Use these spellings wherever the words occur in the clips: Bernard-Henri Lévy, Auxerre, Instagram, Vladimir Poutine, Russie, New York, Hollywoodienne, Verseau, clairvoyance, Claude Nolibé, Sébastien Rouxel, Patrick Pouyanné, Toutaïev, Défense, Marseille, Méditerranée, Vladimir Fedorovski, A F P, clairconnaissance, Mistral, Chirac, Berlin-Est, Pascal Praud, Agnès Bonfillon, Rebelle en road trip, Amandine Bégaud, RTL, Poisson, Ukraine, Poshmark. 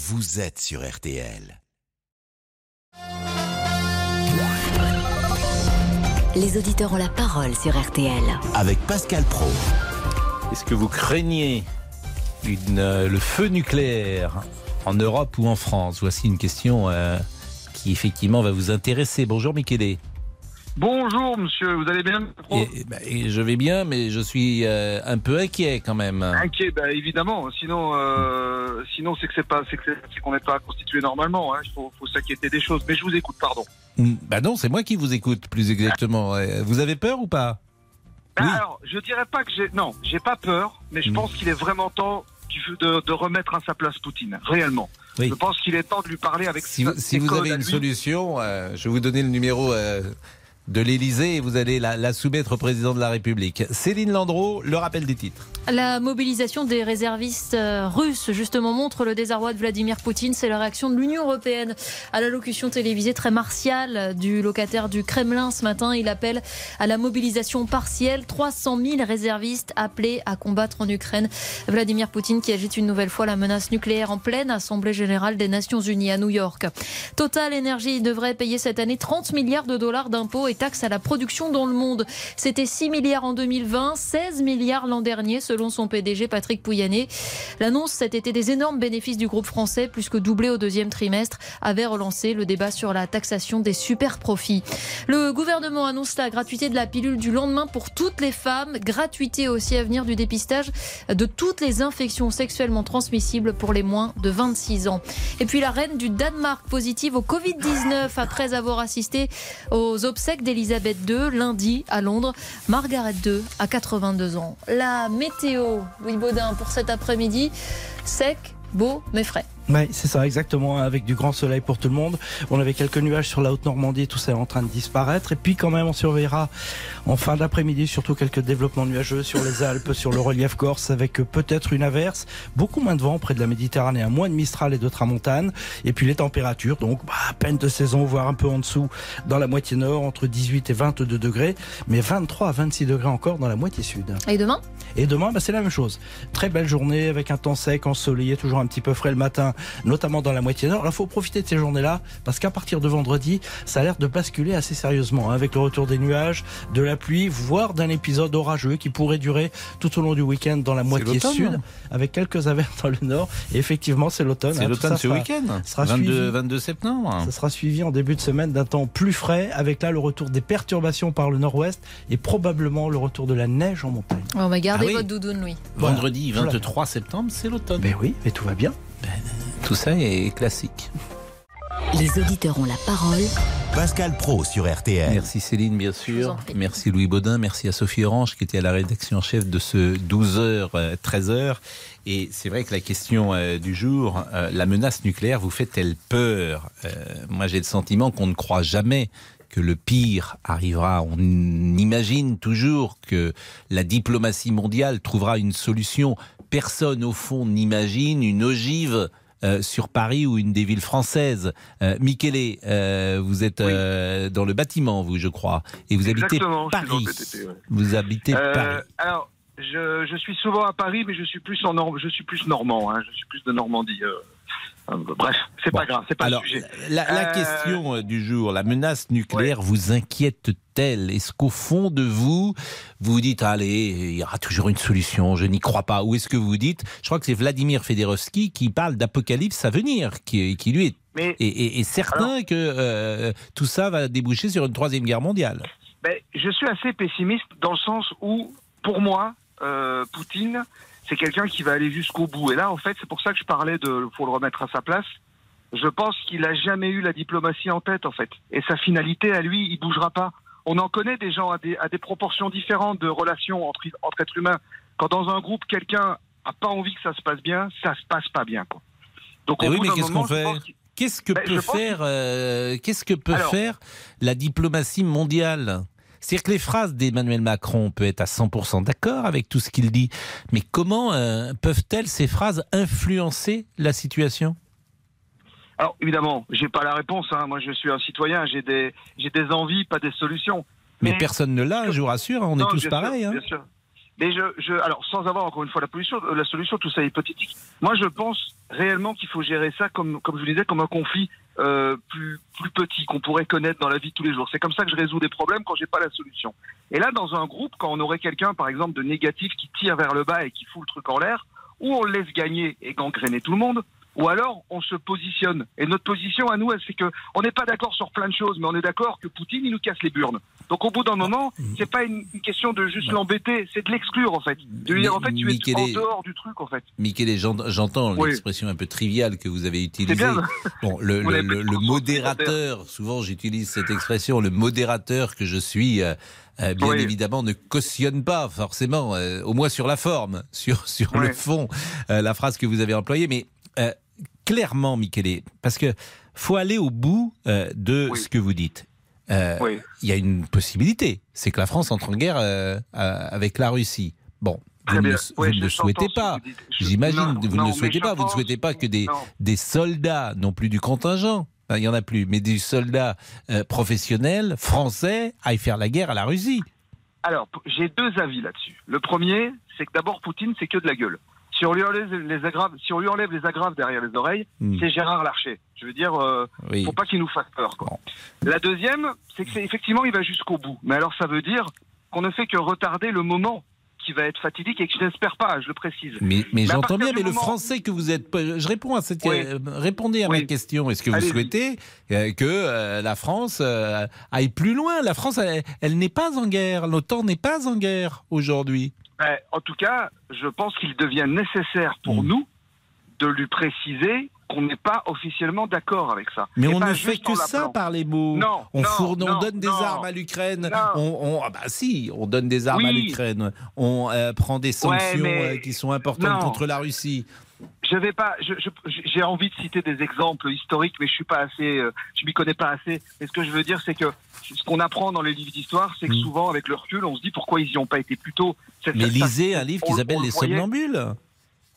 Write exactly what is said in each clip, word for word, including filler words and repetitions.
Vous êtes sur R T L. Les auditeurs ont la parole sur R T L. Avec Pascal Praud. Est-ce que vous craignez une, euh, le feu nucléaire en Europe ou en France? Voici une question euh, qui effectivement va vous intéresser. Bonjour Michele. Bonjour monsieur, vous allez bien? et, bah, et Je vais bien, mais je suis euh, un peu inquiet quand même. Inquiet, bah, évidemment. Sinon, euh, sinon c'est que c'est pas, c'est que c'est, c'est qu'on n'est pas constitué normalement. Il hein. faut, faut s'inquiéter des choses. Mais je vous écoute, pardon. Mmh, bah non, c'est moi qui vous écoute plus exactement. Vous avez peur ou pas? Bah, oui. Alors, je dirais pas que j'ai... Non, j'ai pas peur, mais je mmh. pense qu'il est vraiment temps de, de remettre à sa place Poutine, réellement. Oui. Je pense qu'il est temps de lui parler avec... Si vous, si vous avez une solution, euh, je vais vous donner le numéro... Euh... de l'Elysée et vous allez la, la soumettre au président de la République. Céline Landreau, le rappel des titres. La mobilisation des réservistes euh, russes justement montre le désarroi de Vladimir Poutine. C'est la réaction de l'Union européenne à l'allocution télévisée très martiale du locataire du Kremlin ce matin. Il appelle à la mobilisation partielle. trois cent mille réservistes appelés à combattre en Ukraine. Vladimir Poutine qui agite une nouvelle fois la menace nucléaire en pleine Assemblée Générale des Nations Unies à New York. Total Energy devrait payer cette année trente milliards de dollars d'impôts et taxes à la production dans le monde. C'était six milliards en deux mille vingt, seize milliards l'an dernier selon son P D G Patrick Pouyanné. L'annonce cet été des énormes bénéfices du groupe français, plus que doublé au deuxième trimestre, avait relancé le débat sur la taxation des super profits. Le gouvernement annonce la gratuité de la pilule du lendemain pour toutes les femmes, gratuité aussi à venir du dépistage de toutes les infections sexuellement transmissibles pour les moins de vingt-six ans. Et puis la reine du Danemark positive au Covid dix-neuf après avoir assisté aux obsèques d'Elisabeth deux lundi à Londres. Margaret deux à quatre-vingt-deux ans. La météo, Louis Baudin, pour cet après-midi, sec, beau mais frais. Oui, c'est ça, exactement, avec du grand soleil pour tout le monde. On avait quelques nuages sur la Haute-Normandie, tout ça est en train de disparaître. Et puis quand même, on surveillera en fin d'après-midi surtout quelques développements nuageux sur les Alpes, sur le relief corse, avec peut-être une averse. Beaucoup moins de vent près de la Méditerranée, hein, moins de Mistral et de Tramontane. Et puis les températures, donc bah, à peine de saison, voire un peu en dessous dans la moitié nord, entre dix-huit et vingt-deux degrés, mais vingt-trois à vingt-six degrés encore dans la moitié sud. Et demain ? Et demain, bah, c'est la même chose. Très belle journée, avec un temps sec, ensoleillé, toujours un petit peu frais le matin, notamment dans la moitié nord. Il faut profiter de ces journées-là parce qu'à partir de vendredi, ça a l'air de basculer assez sérieusement hein, avec le retour des nuages, de la pluie, voire d'un épisode orageux qui pourrait durer tout au long du week-end dans la moitié sud, avec quelques averses dans le nord. Et effectivement, c'est l'automne. C'est hein, l'automne ce sera, week-end, sera vingt-deux, suivi, vingt-deux septembre. Hein. Ça sera suivi en début de semaine d'un temps plus frais, avec là le retour des perturbations par le nord-ouest et probablement le retour de la neige en montagne. On va garder ah oui. votre doudoune, Louis. Vendredi voilà. vingt-trois septembre, c'est l'automne. Mais oui, mais tout va bien. Ben, tout ça est classique. Les auditeurs ont la parole. Pascal Praud sur R T L. Merci Céline, bien sûr. Merci Louis Baudin. Merci à Sophie Orange qui était à la rédaction en chef de ce douze heures, treize heures. Et c'est vrai que la question euh, du jour, euh, la menace nucléaire vous fait-elle peur ? euh, Moi j'ai le sentiment qu'on ne croit jamais que le pire arrivera. On imagine toujours que la diplomatie mondiale trouvera une solution. Personne, au fond, n'imagine une ogive euh, sur Paris ou une des villes françaises. Euh, Michele, euh, vous êtes euh, oui. dans le bâtiment, vous, je crois. Et vous Exactement, habitez Paris. P T T, ouais. Vous habitez euh, Paris. Alors, je, je suis souvent à Paris, mais je suis plus, en Nor- je suis plus normand. Hein, je suis plus de Normandie. Euh. Bref, c'est bon. Pas grave, c'est pas Alors, le sujet. La, la euh... question du jour, la menace nucléaire ouais. vous inquiète-t-elle ? Est-ce qu'au fond de vous, vous vous dites, allez, il y aura toujours une solution, je n'y crois pas ? Ou est-ce que vous vous dites, je crois que c'est Vladimir Fedorovski qui parle d'apocalypse à venir, qui, qui lui est, Mais... est, est, est certain Alors... que euh, tout ça va déboucher sur une troisième guerre mondiale. Ben, je suis assez pessimiste dans le sens où, pour moi, euh, Poutine... c'est quelqu'un qui va aller jusqu'au bout. Et là, en fait, c'est pour ça que je parlais de... faut le remettre à sa place. Je pense qu'il n'a jamais eu la diplomatie en tête, en fait. Et sa finalité, à lui, il ne bougera pas. On en connaît des gens à des, à des proportions différentes de relations entre, entre êtres humains. Quand dans un groupe, quelqu'un n'a pas envie que ça se passe bien, ça ne se passe pas bien. Quoi. Donc, au oui, bout mais d'un qu'est-ce moment, qu'on fait qu'est-ce que, ben, peut faire, euh, qu'est-ce que peut Alors, faire la diplomatie mondiale ? C'est-à-dire que les phrases d'Emmanuel Macron peuvent être à cent pour cent d'accord avec tout ce qu'il dit, mais comment euh, peuvent-elles, ces phrases, influencer la situation ? Alors, évidemment, je n'ai pas la réponse. Hein. Moi, je suis un citoyen, j'ai des, j'ai des envies, pas des solutions. Mais, mais personne ne l'a, je vous rassure, on non, est tous pareils. Hein. Mais je, je, alors, sans avoir encore une fois la solution, la solution, tout ça est hypothétique. Moi, je pense réellement qu'il faut gérer ça comme, comme je le disais, comme un conflit euh, plus, plus petit qu'on pourrait connaître dans la vie de tous les jours. C'est comme ça que je résous des problèmes quand j'ai pas la solution. Et là, dans un groupe, quand on aurait quelqu'un, par exemple, de négatif qui tire vers le bas et qui fout le truc en l'air, ou on le laisse gagner et gangréner tout le monde, ou alors on se positionne. Et notre position à nous, elle, c'est que on n'est pas d'accord sur plein de choses, mais on est d'accord que Poutine, il nous casse les burnes. Donc au bout d'un moment, c'est pas une, une question de juste bah. l'embêter, c'est de l'exclure en fait. De lui dire en fait tu es en dehors du truc en fait. Michele, j'entends oui. l'expression un peu triviale que vous avez utilisée. Bon, le, le, le, le modérateur, souvent j'utilise cette expression, le modérateur que je suis. Euh, Euh, bien oui. évidemment, ne cautionne pas forcément, euh, au moins sur la forme, sur, sur oui. le fond, euh, la phrase que vous avez employée. Mais euh, clairement, Michele, parce qu'il faut aller au bout euh, de oui. ce que vous dites. Euh, oui. Il y a une possibilité, c'est que la France entre en guerre euh, avec la Russie. Bon, vous ne, oui, vous ne le souhaitez pas, je... j'imagine, non, vous non, ne le souhaitez pas, pense... vous ne souhaitez pas que des, des soldats, non plus du contingent, il n'y en a plus, mais des soldats euh, professionnels, français, aillent faire la guerre à la Russie. Alors, j'ai deux avis là-dessus. Le premier, c'est que d'abord, Poutine, c'est que de la gueule. Si on lui enlève les agrafes, si on lui enlève les agrafes derrière les oreilles, mmh. c'est Gérard Larcher. Je veux dire, euh, oui. faut pas qu'il nous fasse peur, quoi. Bon. La deuxième, c'est que c'est, effectivement, il va jusqu'au bout. Mais alors, ça veut dire qu'on ne fait que retarder le moment qui va être fatidique et que je n'espère pas, je le précise. Mais, mais, mais j'entends bien, mais moment... le français que vous êtes... Je réponds à cette... Oui. Répondez à oui. ma question. Est-ce que Allez-y. vous souhaitez que la France aille plus loin? La France, elle, elle n'est pas en guerre. L'OTAN n'est pas en guerre aujourd'hui. Ben, en tout cas, je pense qu'il devient nécessaire pour mmh. nous de lui préciser qu'on n'est pas officiellement d'accord avec ça. Mais et on ne fait que ça par les mots. Non, on, non, fourne, non, on donne des non, armes à l'Ukraine. On, on, ah bah si, on donne des armes oui. à l'Ukraine. On euh, prend des sanctions ouais, mais... euh, qui sont importantes non. contre la Russie. Je vais pas. Je, je, j'ai envie de citer des exemples historiques, mais je suis pas assez. Euh, je m'y connais pas assez. Et ce que je veux dire, c'est que ce qu'on apprend dans les livres d'histoire, c'est que mmh. souvent, avec le recul, on se dit pourquoi ils n'y ont pas été plus tôt. Cette, mais cette, lisez un livre qui s'appelle Les Somnambules.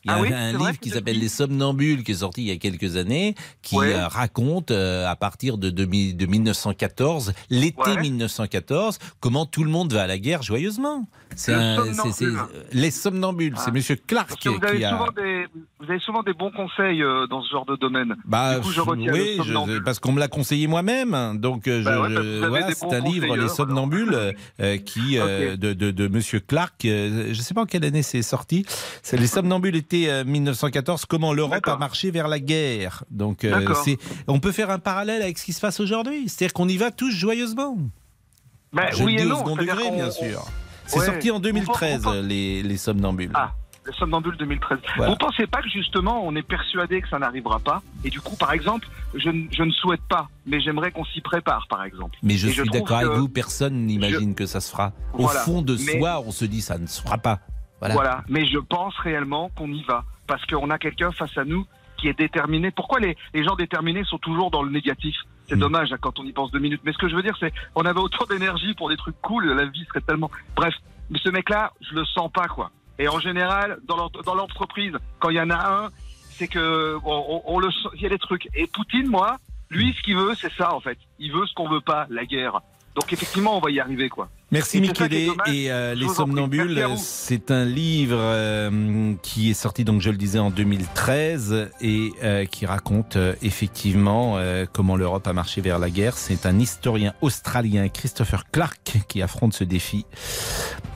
Il y a ah oui, un livre qui s'appelle Les Somnambules, qui est sorti il y a quelques années, qui ouais. raconte euh, à partir de, de, de mille neuf cent quatorze, l'été ouais. mille neuf cent quatorze, comment tout le monde va à la guerre joyeusement. C'est, un, c'est, c'est Les Somnambules, ah. c'est Monsieur Clark qui a... Des, vous avez souvent des bons conseils euh, dans ce genre de domaine. Bah, du coup, je retiens oui, les je, parce qu'on me l'a conseillé moi-même. Donc, je, bah ouais, je, voilà, c'est un livre, Les Somnambules, euh, qui, euh, okay. de, de, de Monsieur Clark. Euh, je ne sais pas en quelle année c'est sorti. C'est Les Somnambules étaient mille neuf cent quatorze, comment l'Europe D'accord. a marché vers la guerre. Donc, euh, c'est, on peut faire un parallèle avec ce qui se passe aujourd'hui. C'est-à-dire qu'on y va tous joyeusement. Ben, je oui le dis et non, au second degré, bien sûr. C'est ouais. sorti en deux mille treize, pense... les, les Somnambules. Ah, les Somnambules deux mille treize. Voilà. Vous ne pensez pas que, justement, on est persuadé que ça n'arrivera pas? Et du coup, par exemple, je, je ne souhaite pas, mais j'aimerais qu'on s'y prépare, par exemple. Mais je et suis je d'accord avec vous, personne n'imagine je... que ça se fera. Au voilà. fond de mais... soi, on se dit ça ne se fera pas. Voilà. voilà, mais je pense réellement qu'on y va, parce qu'on a quelqu'un face à nous qui est déterminé. Pourquoi les, les gens déterminés sont toujours dans le négatif? C'est mmh. dommage hein, quand on y pense deux minutes. Mais ce que je veux dire, c'est qu'on avait autant d'énergie pour des trucs cool, la vie serait tellement... Bref, mais ce mec-là, je le sens pas, quoi. Et en général, dans, l'en- dans l'entreprise, quand il y en a un, c'est que on, on, on le sent, il y a des trucs. Et Poutine, moi, lui, ce qu'il veut, c'est ça, en fait. Il veut ce qu'on veut pas, la guerre. Donc effectivement, on va y arriver, quoi. Merci Michele et euh, Les Somnambules, c'est un livre euh, qui est sorti, donc je le disais, en deux mille treize et euh, qui raconte euh, effectivement euh, comment l'Europe a marché vers la guerre. C'est un historien australien, Christopher Clark, qui affronte ce défi.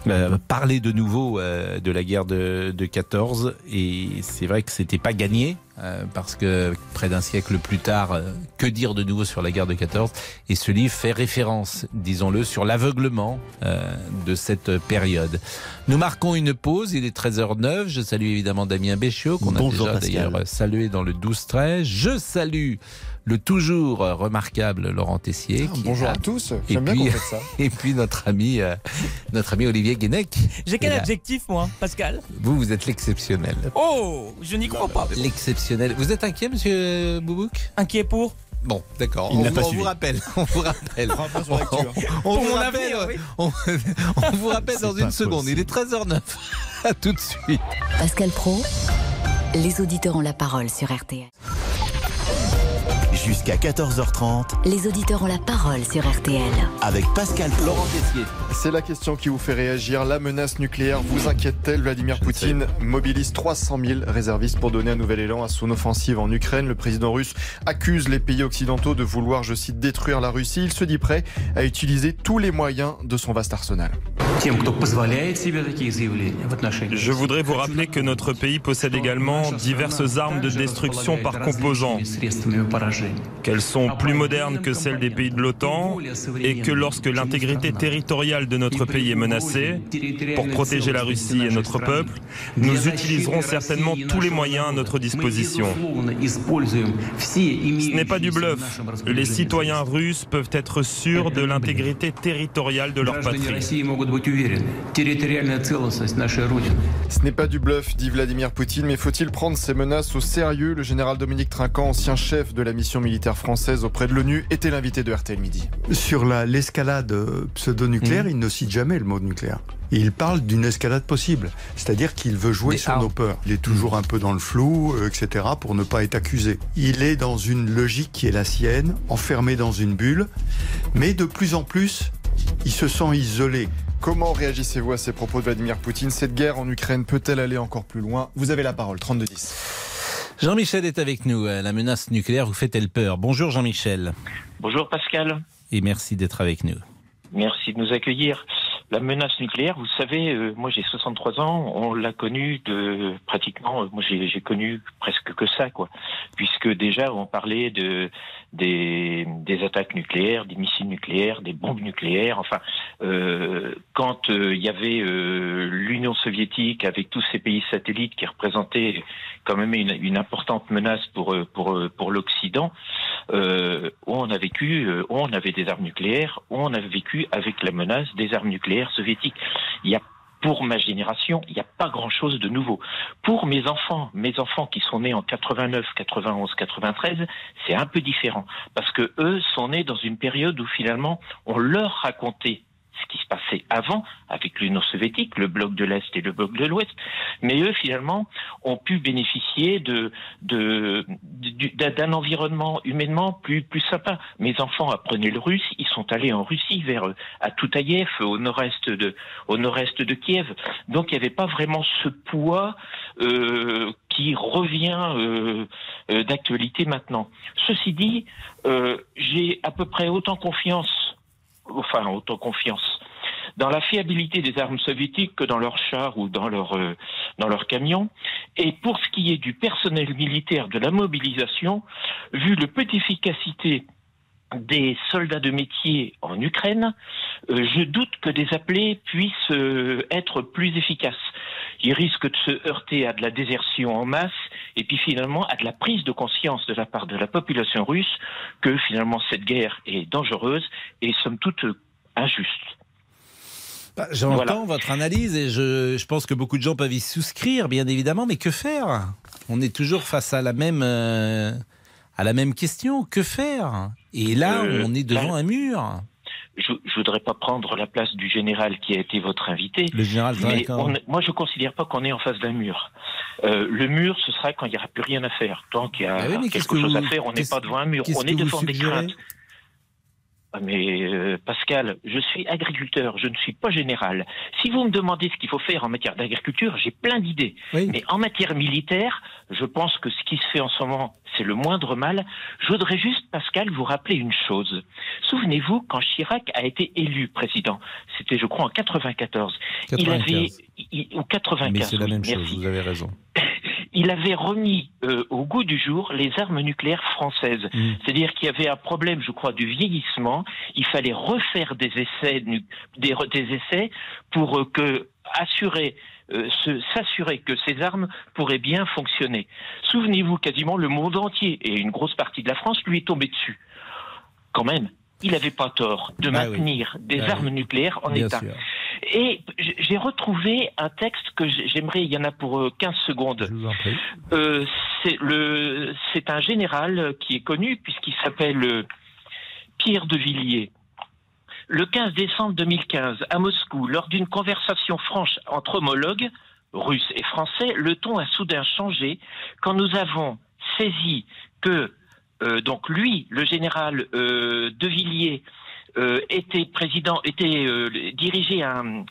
Euh, parler de nouveau euh, de la guerre de, de quatorze, et c'est vrai que c'était pas gagné. Euh, parce que près d'un siècle plus tard, euh, que dire de nouveau sur la guerre de quatorze? Et ce livre fait référence, disons-le, sur l'aveuglement euh, de cette période. Nous marquons une pause, il est treize heures neuf, je salue évidemment Damien Bichot, qu'on Bonjour a déjà Pascal. D'ailleurs salué dans le douze treize. Je salue le toujours remarquable Laurent Tessier. Ah, bonjour là. À tous, j'aime bien qu'on fasse ça. Et puis notre ami, euh, notre ami Olivier Guénec. J'ai quel adjectif, moi, Pascal? Vous, vous êtes l'exceptionnel. Oh, je n'y crois pas. L'exceptionnel. Vous êtes inquiet, monsieur Boubouk? Inquiet pour? Bon, d'accord. On, on vous rappelle. On vous rappelle. On vous rappelle. On vous rappelle dans une seconde. Il est treize heures neuf. À tout de suite. Pascal Praud, les auditeurs ont la parole sur R T L. Jusqu'à quatorze heures trente, les auditeurs ont la parole sur R T L. Avec Pascal Praud. Laurent Tessier. C'est la question qui vous fait réagir. La menace nucléaire vous inquiète-t-elle? Vladimir Poutine mobilise trois cent mille réservistes pour donner un nouvel élan à son offensive en Ukraine. Le président russe accuse les pays occidentaux de vouloir, je cite, détruire la Russie. Il se dit prêt à utiliser tous les moyens de son vaste arsenal. Je voudrais vous rappeler que notre pays possède également diverses armes de destruction par composants, qu'elles sont plus modernes que celles des pays de l'OTAN et que lorsque l'intégrité territoriale de notre pays est menacée, pour protéger la Russie et notre peuple, nous utiliserons certainement tous les moyens à notre disposition. Ce n'est pas du bluff. Les citoyens russes peuvent être sûrs de l'intégrité territoriale de leur patrie. Ce n'est pas du bluff, dit Vladimir Poutine, mais faut-il prendre ces menaces au sérieux? Le général Dominique Trinquant, ancien chef de la mission militaire française auprès de l'ONU, était l'invité de R T L Midi. Sur la, l'escalade pseudo-nucléaire, mmh. il ne cite jamais le mot nucléaire. Il parle d'une escalade possible, c'est-à-dire qu'il veut jouer Des sur armes. nos peurs. Il est toujours un peu dans le flou, et cetera, pour ne pas être accusé. Il est dans une logique qui est la sienne, enfermé dans une bulle, mais de plus en plus, il se sent isolé. Comment réagissez-vous à ces propos de Vladimir Poutine? Cette guerre en Ukraine peut-elle aller encore plus loin? Vous avez la parole, trente-deux dix. Jean-Michel est avec nous. La menace nucléaire vous fait-elle peur? Bonjour Jean-Michel. Bonjour Pascal. Et merci d'être avec nous. Merci de nous accueillir. La menace nucléaire, vous savez, euh, moi j'ai soixante-trois ans, on l'a connue de pratiquement, euh, moi j'ai, j'ai connu presque que ça, quoi. Puisque déjà on parlait de des, des attaques nucléaires, des missiles nucléaires, des bombes nucléaires. Enfin, euh, quand il euh, y avait euh, l'Union soviétique avec tous ces pays satellites qui représentaient quand même une, une importante menace pour pour pour l'Occident, euh, on a vécu, euh, on avait des armes nucléaires, on a vécu avec la menace des armes nucléaires soviétique. Il y a, pour ma génération, il n'y a pas grand-chose de nouveau. Pour mes enfants, mes enfants qui sont nés en quatre-vingt-neuf, quatre-vingt-onze, quatre-vingt-treize, c'est un peu différent parce que eux sont nés dans une période où finalement on leur racontait ce qui se passait avant avec l'Union soviétique, le bloc de l'Est et le bloc de l'Ouest, mais eux finalement ont pu bénéficier de, de, de, d'un environnement humainement plus, plus sympa. Mes enfants apprenaient le russe, ils sont allés en Russie vers à Toutaïev, au nord-est de, au nord-est de Kiev. Donc il n'y avait pas vraiment ce poids euh, qui revient euh, euh, d'actualité maintenant. Ceci dit, euh, j'ai à peu près autant confiance Enfin, autant confiance dans la fiabilité des armes soviétiques que dans leurs chars ou dans leurs euh, dans leurs camions. Et pour ce qui est du personnel militaire, de la mobilisation, vu le peu d'efficacité des soldats de métier en Ukraine, euh, je doute que des appelés puissent euh, être plus efficaces. Ils risquent de se heurter à de la désertion en masse et puis finalement à de la prise de conscience de la part de la population russe que finalement cette guerre est dangereuse et somme toute injuste. Bah, j'entends voilà. votre analyse et je, je pense que beaucoup de gens peuvent y souscrire bien évidemment, mais que faire? On est toujours face à la même... Euh... à la même question, que faire? Et là, euh, on est devant là, un mur. Je ne voudrais pas prendre la place du général qui a été votre invité. Le général, mais on, moi, je ne considère pas qu'on est en face d'un mur. Euh, le mur, ce sera quand il n'y aura plus rien à faire. Tant qu'il y a bah oui, quelque chose vous, à faire, on n'est pas devant un mur. On est devant des craintes. Mais euh, Pascal, je suis agriculteur, je ne suis pas général. Si vous me demandez ce qu'il faut faire en matière d'agriculture, j'ai plein d'idées. Oui. Mais en matière militaire, je pense que ce qui se fait en ce moment, c'est le moindre mal. Je voudrais juste, Pascal, vous rappeler une chose. Souvenez-vous, quand Chirac a été élu président, c'était, je crois, en quatre-vingt-quatorze. quatre-vingt-quinze. Il avait, ou quatre-vingt-quinze. Mais c'est la même oui, chose, merci. Vous avez raison. Il avait remis euh, au goût du jour les armes nucléaires françaises. Mmh. C'est-à-dire qu'il y avait un problème, je crois, du vieillissement. Il fallait refaire des essais, des, des essais pour euh, que, assurer, euh, se, s'assurer que ces armes pourraient bien fonctionner. Souvenez-vous, quasiment le monde entier et une grosse partie de la France lui est tombée dessus. Quand même, il n'avait pas tort de bah maintenir oui. des bah armes oui. nucléaires en bien état. Sûr. Et j'ai retrouvé un texte que j'aimerais, il y en a pour quinze secondes. Je vous en prie. Euh, c'est, le, c'est un général qui est connu puisqu'il s'appelle Pierre de Villiers. Le quinze décembre deux mille quinze, à Moscou, lors d'une conversation franche entre homologues, russes et français, le ton a soudain changé quand nous avons saisi que euh, donc lui, le général euh, de Villiers, Euh, était président, était euh, dirigeait un,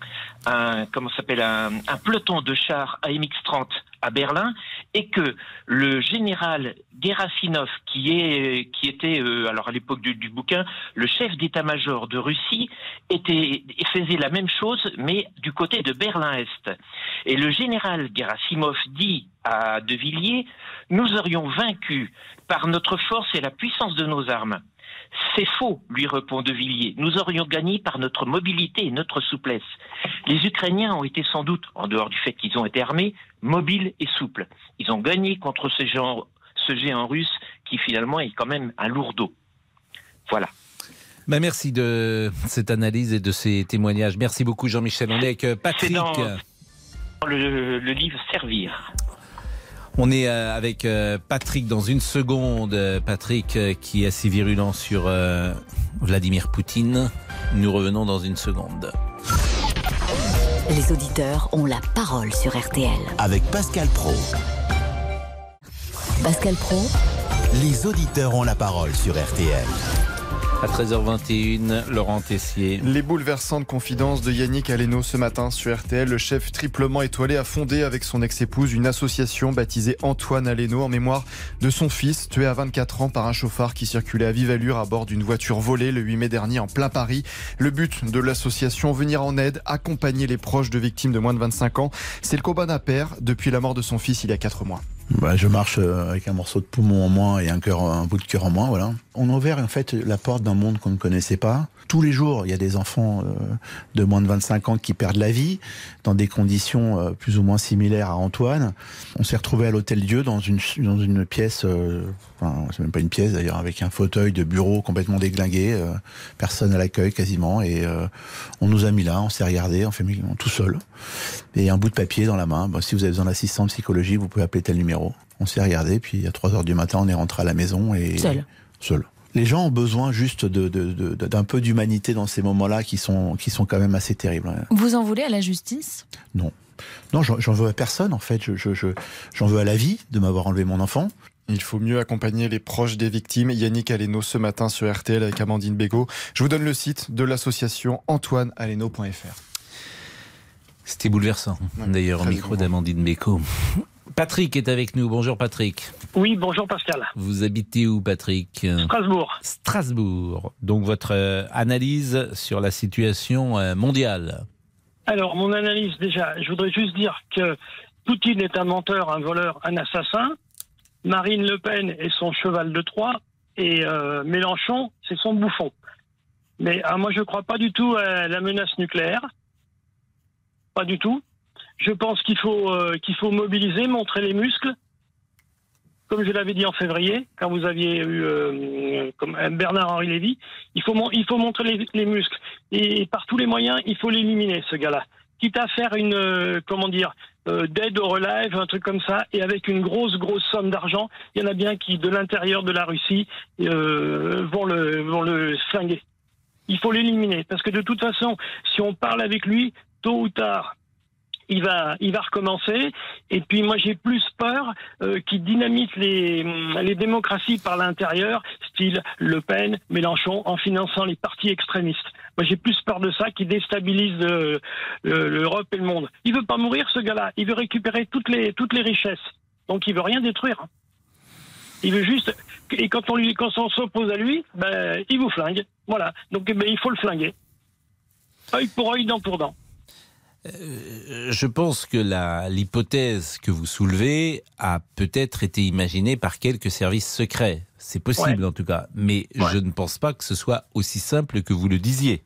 un comment s'appelle un, un peloton de chars A M X trente à Berlin, et que le général Gerasimov, qui est qui était euh, alors à l'époque du, du bouquin, le chef d'état-major de Russie, était faisait la même chose mais du côté de Berlin-Est. Et le général Gerasimov dit à de Villiers: nous aurions vaincu par notre force et la puissance de nos armes. C'est faux, lui répond de Villiers. Nous aurions gagné par notre mobilité et notre souplesse. Les Ukrainiens ont été sans doute, en dehors du fait qu'ils ont été armés, mobiles et souples. Ils ont gagné contre ce géant, ce géant russe qui finalement est quand même un lourdeau. Voilà. Bah merci de cette analyse et de ces témoignages. Merci beaucoup Jean-Michel. On est avec Patrick. C'est dans, dans le, le livre « Servir ». On est avec Patrick dans une seconde. Patrick qui est assez virulent sur Vladimir Poutine. Nous revenons dans une seconde. Les auditeurs ont la parole sur R T L. Avec Pascal Praud. Pascal Praud. Les auditeurs ont la parole sur R T L. À treize heures vingt et une, Laurent Tessier. Les bouleversantes confidences de Yannick Alléno ce matin sur R T L. Le chef triplement étoilé a fondé avec son ex-épouse une association baptisée Antoine Alléno en mémoire de son fils, tué à vingt-quatre ans par un chauffard qui circulait à vive allure à bord d'une voiture volée le huit mai dernier en plein Paris. Le but de l'association, venir en aide, accompagner les proches de victimes de moins de vingt-cinq ans. C'est le combat d'un père depuis la mort de son fils il y a quatre mois. Bah, je marche avec un morceau de poumon en moins et un, cœur, un bout de cœur en moins, voilà. On a ouvert en fait la porte d'un monde qu'on ne connaissait pas. Tous les jours, il y a des enfants euh, de moins de vingt-cinq ans qui perdent la vie dans des conditions euh, plus ou moins similaires à Antoine. On s'est retrouvé à l'Hôtel Dieu dans une, dans une pièce, euh, enfin, c'est même pas une pièce d'ailleurs, avec un fauteuil de bureau complètement déglingué, euh, personne à l'accueil quasiment, et euh, on nous a mis là, on s'est regardé, on fait tout seul, et un bout de papier dans la main. Bon, si vous avez besoin d'assistance psychologique, vous pouvez appeler tel numéro. On s'est regardé, puis à trois heures du matin, on est rentré à la maison et... Seul. Seul. Les gens ont besoin juste de, de, de, d'un peu d'humanité dans ces moments-là qui sont, qui sont quand même assez terribles. Vous en voulez à la justice ? Non. Non, j'en, j'en veux à personne en fait. Je, je, je, j'en veux à la vie de m'avoir enlevé mon enfant. Il faut mieux accompagner les proches des victimes. Yannick Alléno ce matin sur R T L avec Amandine Bégaud. Je vous donne le site de l'association antoine alléno point f r. C'était bouleversant. Ouais, d'ailleurs, au micro d'Amandine Bégaud. Patrick est avec nous. Bonjour Patrick. Oui, bonjour Pascal. Vous habitez où Patrick ? Strasbourg. Strasbourg. Donc votre euh, analyse sur la situation euh, mondiale. Alors mon analyse déjà, je voudrais juste dire que Poutine est un menteur, un voleur, un assassin. Marine Le Pen est son cheval de Troie et euh, Mélenchon, c'est son bouffon. Mais euh, moi je ne crois pas du tout à la menace nucléaire. Pas du tout. Je pense qu'il faut, euh, qu'il faut mobiliser, montrer les muscles. Comme je l'avais dit en février, quand vous aviez eu euh, comme Bernard-Henri Lévy, il faut, il faut montrer les, les muscles. Et, et par tous les moyens, il faut l'éliminer, ce gars-là. Quitte à faire une, euh, comment dire, euh, d'aide au relève, un truc comme ça, et avec une grosse, grosse somme d'argent, il y en a bien qui, de l'intérieur de la Russie, euh, vont le, vont le flinguer. Il faut l'éliminer. Parce que de toute façon, si on parle avec lui, tôt ou tard... Il va, il va recommencer. Et puis moi, j'ai plus peur euh, qu'il dynamite les, les démocraties par l'intérieur, style Le Pen, Mélenchon, en finançant les partis extrémistes. Moi, j'ai plus peur de ça qu'il déstabilise euh, euh, l'Europe et le monde. Il veut pas mourir, ce gars-là. Il veut récupérer toutes les, toutes les richesses. Donc, il veut rien détruire. Il veut juste... Et quand on, lui, quand on s'oppose à lui, ben, il vous flingue. Voilà. Donc, ben, il faut le flinguer. Œil pour œil, dent pour dent. Je pense que la, l'hypothèse que vous soulevez a peut-être été imaginée par quelques services secrets. C'est possible ouais. en tout cas. Mais ouais. je ne pense pas que ce soit aussi simple que vous le disiez.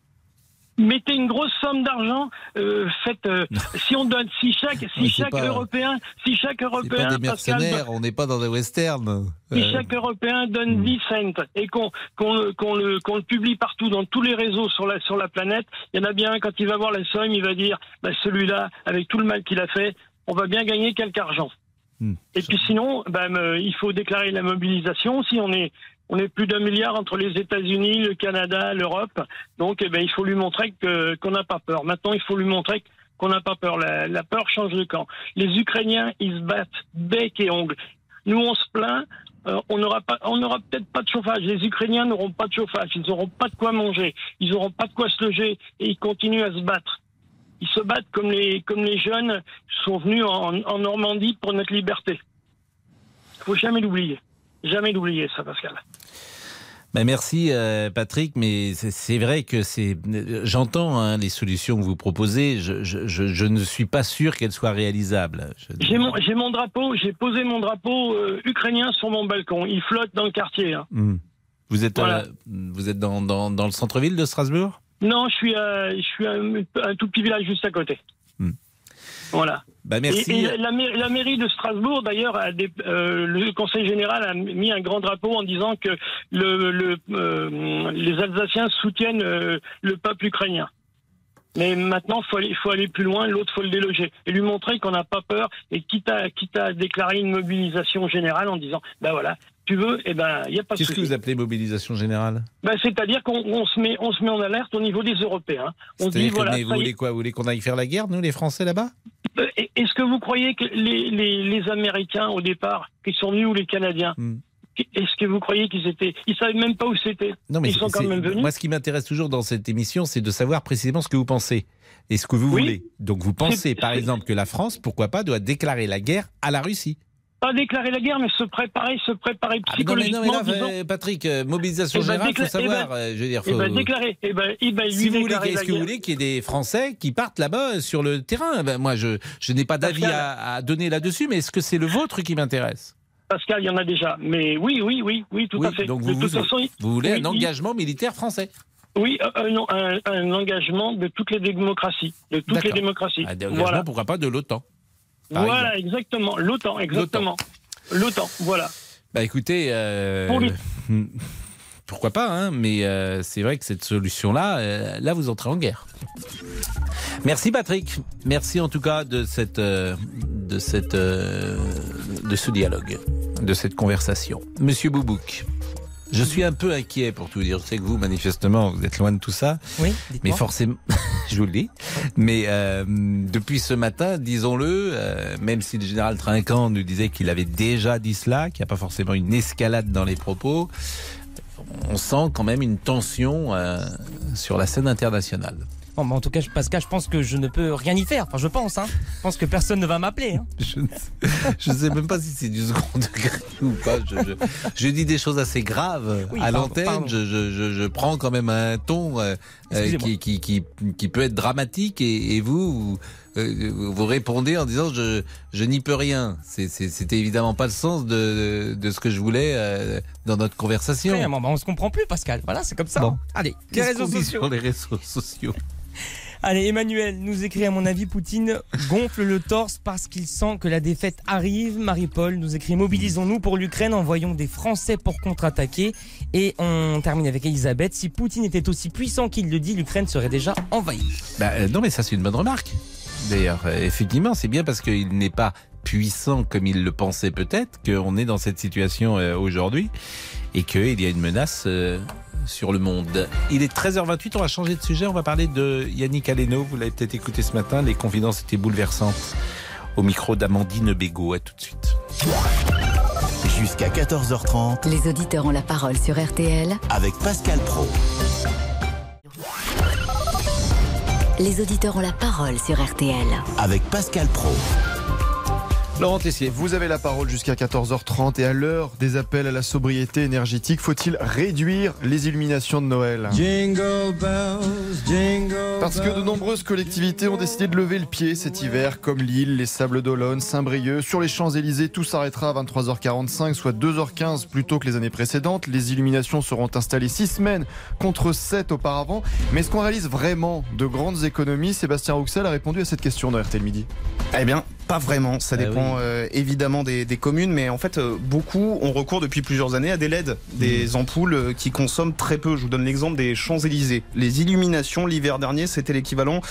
Mettez une grosse somme d'argent. Euh, faites euh, si on donne si chaque si chaque pas, Européen si chaque Européen. C'est pas des mercenaires. Pascal, on n'est pas dans des westerns. Si euh... chaque Européen donne dix cents et qu'on qu'on qu'on le qu'on le publie partout dans tous les réseaux sur la sur la planète, il y en a bien un quand il va voir la somme, il va dire bah, celui-là avec tout le mal qu'il a fait, on va bien gagner quelque argent. Hum, et puis sinon, bah, me, il faut déclarer la mobilisation. Si on est On est plus d'un milliard entre les États-Unis, le Canada, l'Europe. Donc, eh ben, il faut lui montrer que, qu'on n'a pas peur. Maintenant, il faut lui montrer qu'on n'a pas peur. La, la peur change de camp. Les Ukrainiens, ils se battent bec et ongle. Nous, on se plaint, Euh, on n'aura pas, on n'aura peut-être pas de chauffage. Les Ukrainiens n'auront pas de chauffage. Ils n'auront pas de quoi manger. Ils n'auront pas de quoi se loger. Et ils continuent à se battre. Ils se battent comme les, comme les jeunes qui sont venus en, en Normandie pour notre liberté. Il ne faut jamais l'oublier. Jamais l'oublier, ça, Pascal. Ben merci euh, Patrick, mais c'est vrai que c'est. J'entends hein, les solutions que vous proposez. Je, je, je ne suis pas sûr qu'elles soient réalisables. Je... J'ai mon, j'ai mon drapeau, j'ai posé mon drapeau euh, ukrainien sur mon balcon. Il flotte dans le quartier. Hein. Mmh. Vous êtes, voilà. à, vous êtes dans, dans, dans le centre-ville de Strasbourg ? Non, je suis, à, je suis à un tout petit village juste à côté. Mmh. Voilà. Bah merci. Et, et la, la mairie de Strasbourg, d'ailleurs, a des, euh, le Conseil général a mis un grand drapeau en disant que le, le, euh, les Alsaciens soutiennent euh, le peuple ukrainien. Mais maintenant, faut aller, faut aller plus loin. L'autre, faut le déloger et lui montrer qu'on n'a pas peur. Et quitte à, quitte à déclarer une mobilisation générale en disant, ben voilà. Tu veux, eh ben, y a pas de Qu'est-ce soucis. Que vous appelez mobilisation générale ? Ben, c'est-à-dire qu'on on se, met, on se met en alerte au niveau des Européens. On dit, voilà, vous voulez quoi ? Vous voulez qu'on aille faire la guerre, nous, les Français, là-bas ? Ben, est-ce que vous croyez que les, les, les Américains, au départ, qui sont venus, ou les Canadiens, hmm. est-ce que vous croyez qu'ils étaient ? Ils ne savaient même pas où c'était. Non, mais ils sont quand même venus. Moi, ce qui m'intéresse toujours dans cette émission, c'est de savoir précisément ce que vous pensez et ce que vous oui. voulez. Donc, vous pensez, c'est... par exemple, que la France, pourquoi pas, doit déclarer la guerre à la Russie ? Pas déclarer la guerre, mais se préparer, se préparer psychologiquement. Ah non, mais non, mais là, disons... Patrick, mobilisation eh ben, générale, décla... faut savoir. Eh ben, je veux dire, faut... eh ben, déclarer. Eh ben, eh ben, lui si vous voulez, est-ce que vous voulez qu'il y ait des Français qui partent là-bas sur le terrain ? Ben, moi, je, je n'ai pas d'avis à, à donner là-dessus, mais est-ce que c'est le vôtre qui m'intéresse ? Pascal, il y en a déjà. Mais oui, oui, oui, oui, tout oui, à fait. Donc vous, de toute vous, façon, vous voulez oui, un engagement oui. militaire français ? Oui, euh, non, un, un engagement de toutes les démocraties, de toutes D'accord. les démocraties. Un engagement, voilà. pourquoi pas, de l'OTAN. Par voilà, exemple. exactement. L'OTAN, exactement. L'OTAN, L'OTAN voilà. Bah écoutez, euh, Pour lui. pourquoi pas, hein, mais euh, c'est vrai que cette solution-là, euh, là, vous entrez en guerre. Merci Patrick. Merci en tout cas de cette, euh, de cette, euh, de ce dialogue, de cette conversation. Monsieur Boubouk. Je suis un peu inquiet pour tout dire. Je sais que vous, manifestement, vous êtes loin de tout ça. Oui, dites-moi. Mais forcément, je vous le dis. Mais euh, depuis ce matin, disons-le, euh, même si le général Trinquant nous disait qu'il avait déjà dit cela, qu'il n'y a pas forcément une escalade dans les propos, on sent quand même une tension euh, sur la scène internationale. Bon, bah en tout cas, Pascal, je pense que je ne peux rien y faire. Enfin, je pense. Hein. Je pense que personne ne va m'appeler. Hein. Je ne sais, je sais même pas si c'est du second degré ou pas. Je, je, je dis des choses assez graves oui, à pardon, l'antenne. Pardon. Je, je, je prends quand même un ton euh, qui, qui, qui, qui peut être dramatique. Et, et vous, vous, euh, vous répondez en disant je, je n'y peux rien. C'est, c'est, c'était évidemment pas le sens de, de ce que je voulais euh, dans notre conversation. Bien, bah on se comprend plus, Pascal. Voilà, c'est comme ça. Bon. Allez, les réseaux sociaux. Les réseaux sociaux. Allez, Emmanuel nous écrit, à mon avis, Poutine gonfle le torse parce qu'il sent que la défaite arrive. Marie-Paul nous écrit, mobilisons-nous pour l'Ukraine, envoyons des Français pour contre-attaquer. Et on termine avec Elisabeth, si Poutine était aussi puissant qu'il le dit, l'Ukraine serait déjà envahie. Bah, euh, non mais ça c'est une bonne remarque. D'ailleurs, euh, effectivement, c'est bien parce qu'il n'est pas puissant comme il le pensait peut-être, qu'on est dans cette situation euh, aujourd'hui et qu'il y a une menace... Euh... sur le monde. Il est treize heures vingt-huit, on va changer de sujet, on va parler de Yannick Alléno, vous l'avez peut-être écouté ce matin, les confidences étaient bouleversantes. Au micro d'Amandine Bégaud, à tout de suite. Jusqu'à quatorze heures trente, les auditeurs ont la parole sur R T L avec Pascal Praud. Les auditeurs ont la parole sur R T L avec Pascal Praud. Laurent Tessier, vous avez la parole jusqu'à quatorze heures trente et à l'heure des appels à la sobriété énergétique, faut-il réduire les illuminations de Noël ? Jingle bells, jingle bells, parce que de nombreuses collectivités ont décidé de lever le pied cet hiver, comme Lille, les Sables d'Olonne, Saint-Brieuc. Sur les Champs-Élysées, tout s'arrêtera à vingt-trois heures quarante-cinq, soit deux heures quinze plus tôt que les années précédentes. Les illuminations seront installées six semaines contre sept auparavant. Mais est-ce qu'on réalise vraiment de grandes économies ? Sébastien Rouxel a répondu à cette question dans R T L Midi. Eh bien, pas vraiment, ça dépend. Eh oui. Euh, évidemment des, des communes, mais en fait euh, beaucoup ont recours depuis plusieurs années à des L E D, des ampoules euh, qui consomment très peu. Je vous donne l'exemple des Champs-Élysées. Les illuminations l'hiver dernier, c'était l'équivalent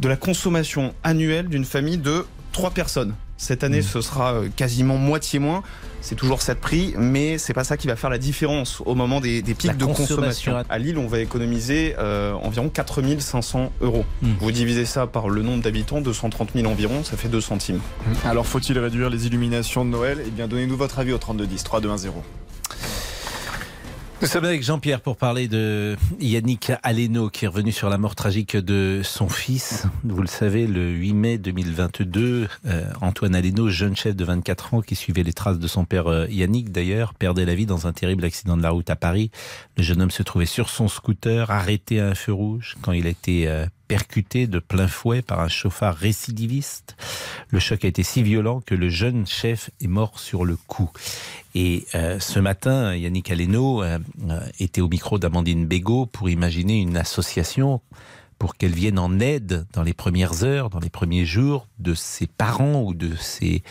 de la consommation annuelle d'une famille de trois personnes. Cette année, mmh. ce sera quasiment moitié moins. C'est toujours ça de prix, mais c'est pas ça qui va faire la différence au moment des, des pics la de consommation. consommation. À Lille, on va économiser euh, environ quatre mille cinq cents euros. Mmh. Vous divisez ça par le nombre d'habitants, deux cent trente mille environ, ça fait deux centimes. Mmh. Alors, faut-il réduire les illuminations de Noël? Eh bien, donnez-nous votre avis au trente-deux dix, trois deux un zéro. Nous sommes avec Jean-Pierre pour parler de Yannick Alléno qui est revenu sur la mort tragique de son fils. Vous le savez, le huit mai deux mille vingt-deux, euh, Antoine Alléno, jeune chef de vingt-quatre ans qui suivait les traces de son père euh, Yannick d'ailleurs, perdait la vie dans un terrible accident de la route à Paris. Le jeune homme se trouvait sur son scooter, arrêté à un feu rouge quand il a été euh, percuté de plein fouet par un chauffard récidiviste. Le choc a été si violent que le jeune chef est mort sur le coup. Et euh, ce matin, Yannick Alléno euh, était au micro d'Amandine Bégaud pour imaginer une association pour qu'elle vienne en aide dans les premières heures, dans les premiers jours de ses parents ou de ses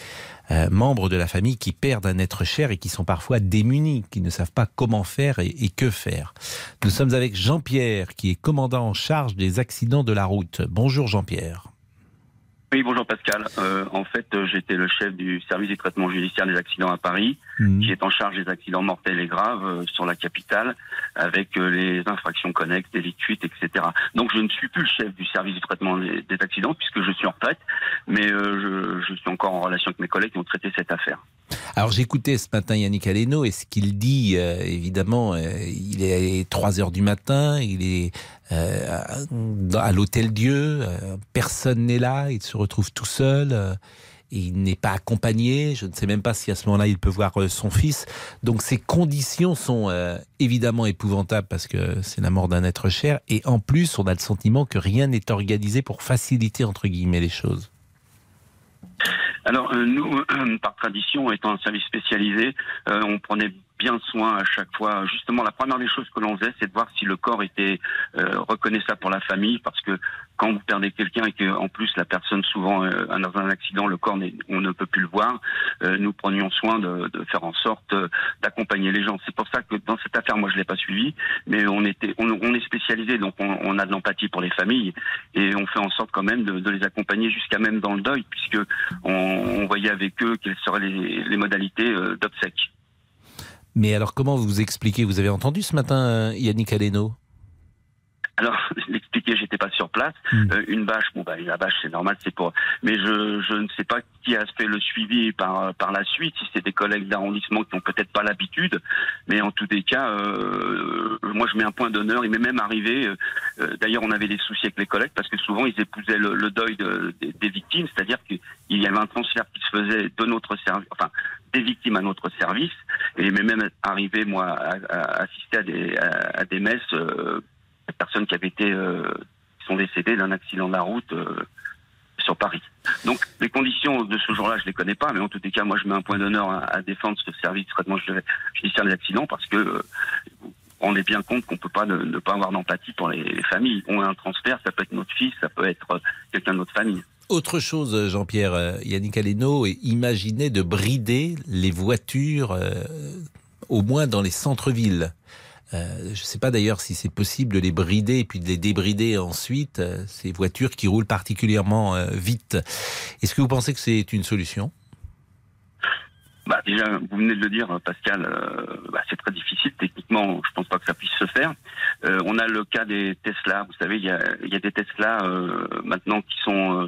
euh, membres de la famille qui perdent un être cher et qui sont parfois démunis, qui ne savent pas comment faire et, et que faire. Nous sommes avec Jean-Pierre qui est commandant en charge des accidents de la route. Bonjour Jean-Pierre. Oui, bonjour Pascal. Euh, en fait, j'étais le chef du service du traitement judiciaire des accidents à Paris, mmh. qui est en charge des accidents mortels et graves euh, sur la capitale, avec euh, les infractions connexes, délits de fuite, et cetera. Donc je ne suis plus le chef du service du traitement des, des accidents, puisque je suis en retraite, mais euh, je, je suis encore en relation avec mes collègues qui ont traité cette affaire. Alors j'écoutais ce matin Yannick Alléno, et ce qu'il dit, euh, évidemment, euh, il est trois heures du matin, il est euh, à l'Hôtel Dieu, euh, personne n'est là, il se retrouve tout seul, euh, et il n'est pas accompagné, je ne sais même pas si à ce moment-là il peut voir euh, son fils. Donc ces conditions sont euh, évidemment épouvantables parce que c'est la mort d'un être cher, et en plus on a le sentiment que rien n'est organisé pour faciliter entre guillemets les choses. Alors euh, nous, euh, par tradition, étant un service spécialisé, euh, on prenait bien soin à chaque fois. Justement, la première des choses que l'on faisait, c'est de voir si le corps était euh, reconnaissable pour la famille, parce que quand vous perdez quelqu'un et qu'en plus la personne souvent euh, dans un accident, le corps, on ne peut plus le voir, euh, nous prenions soin de, de faire en sorte euh, d'accompagner les gens. C'est pour ça que dans cette affaire, moi je ne l'ai pas suivi, mais on, était, on, on est spécialisé, donc on, on a de l'empathie pour les familles et on fait en sorte quand même de, de les accompagner jusqu'à même dans le deuil, puisque on, on voyait avec eux quelles seraient les, les modalités euh, d'obsèques. Mais alors, comment vous expliquez? Vous avez entendu ce matin Yannick Alléno? Alors, l'expliquer, j'étais pas sur place. Mmh. Euh, une bâche, bon bah la bâche, c'est normal, c'est pour. Mais je je ne sais pas qui a fait le suivi par par la suite. Si c'est des collègues d'arrondissement qui n'ont peut-être pas l'habitude, mais en tous les cas, euh, moi je mets un point d'honneur. Il m'est même arrivé. Euh, D'ailleurs, on avait des soucis avec les collègues parce que souvent ils épousaient le, le deuil de, de, des victimes, c'est-à-dire qu'il y avait un transfert qui se faisait de notre service, enfin des victimes à notre service. Et il m'est même arrivé moi à, à assister à des à, à des messes. Euh, personnes qui avaient été euh, qui sont décédées d'un accident de la route euh, sur Paris. Donc les conditions de ce jour-là, je ne les connais pas, mais en tous les cas, moi je mets un point d'honneur à, à défendre ce service de traitement judiciaire des accidents parce que euh, on est bien compte qu'on ne peut pas ne, ne pas avoir d'empathie pour les, les familles. On a un transfert, ça peut être notre fils, ça peut être quelqu'un de notre famille. Autre chose, Jean-Pierre, Yannick Alléno imaginait de brider les voitures, euh, au moins dans les centres-villes. Euh, je ne sais pas d'ailleurs si c'est possible de les brider et puis de les débrider ensuite, euh, ces voitures qui roulent particulièrement euh, vite. Est-ce que vous pensez que c'est une solution ? Bah déjà, vous venez de le dire, Pascal, euh, bah c'est très difficile. Techniquement, je pense pas que ça puisse se faire. Euh, on a le cas des Tesla. Vous savez, il y a, il y a des Tesla euh, maintenant qui sont, euh,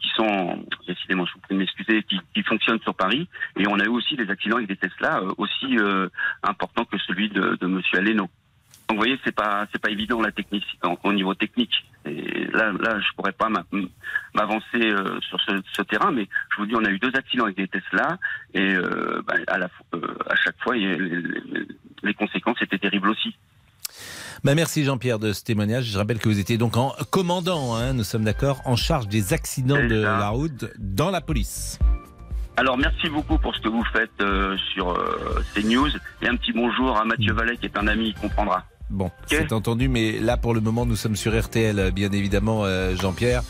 qui sont décidément, je vous prie de m'excuser, qui, qui fonctionnent sur Paris. Et on a eu aussi des accidents avec des Tesla euh, aussi euh, importants que celui de, de Monsieur Alléno. Donc, vous voyez, c'est pas, c'est pas évident la technique, au niveau technique. Et là, là, je pourrais pas m'avancer euh, sur ce, ce terrain, mais je vous dis, on a eu deux accidents avec des Tesla, et euh, bah, à, la, euh, à chaque fois, les, les conséquences étaient terribles aussi. Bah merci Jean-Pierre de ce témoignage. Je rappelle que vous étiez donc en commandant, hein, nous sommes d'accord, en charge des accidents de la route dans la police. Alors merci beaucoup pour ce que vous faites euh, sur euh, CNews, et un petit bonjour à Mathieu Vallet qui est un ami, il comprendra. Bon, okay. C'est entendu, mais là pour le moment nous sommes sur R T L, bien évidemment euh, Jean-Pierre,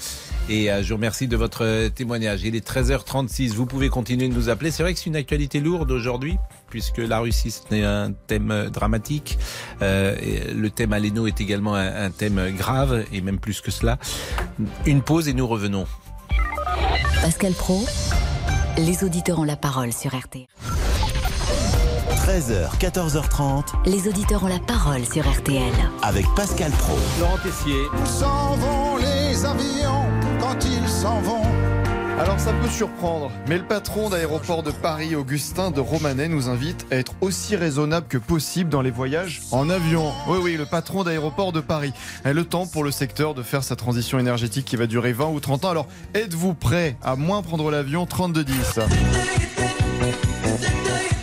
et euh, je vous remercie de votre témoignage. Il est treize heures trente-six, vous pouvez continuer de nous appeler. C'est vrai que c'est une actualité lourde aujourd'hui, puisque la Russie c'est un thème dramatique, euh, et le thème Alléno est également un, un thème grave, et même plus que cela. Une pause et nous revenons. Pascal Praud, Les auditeurs ont la parole sur R T L. treize heures, quatorze heures trente. Les auditeurs ont la parole sur R T L. Avec Pascal Praud. Laurent Tessier. Où s'en vont les avions quand ils s'en vont? Alors ça peut surprendre, mais le patron d'aéroport de Paris, Augustin de Romanet, nous invite à être aussi raisonnable que possible dans les voyages en avion. Oui, oui, le patron d'aéroport de Paris. Le temps pour le secteur de faire sa transition énergétique qui va durer vingt ou trente ans. Alors êtes-vous prêt à moins prendre l'avion trente-deux dix?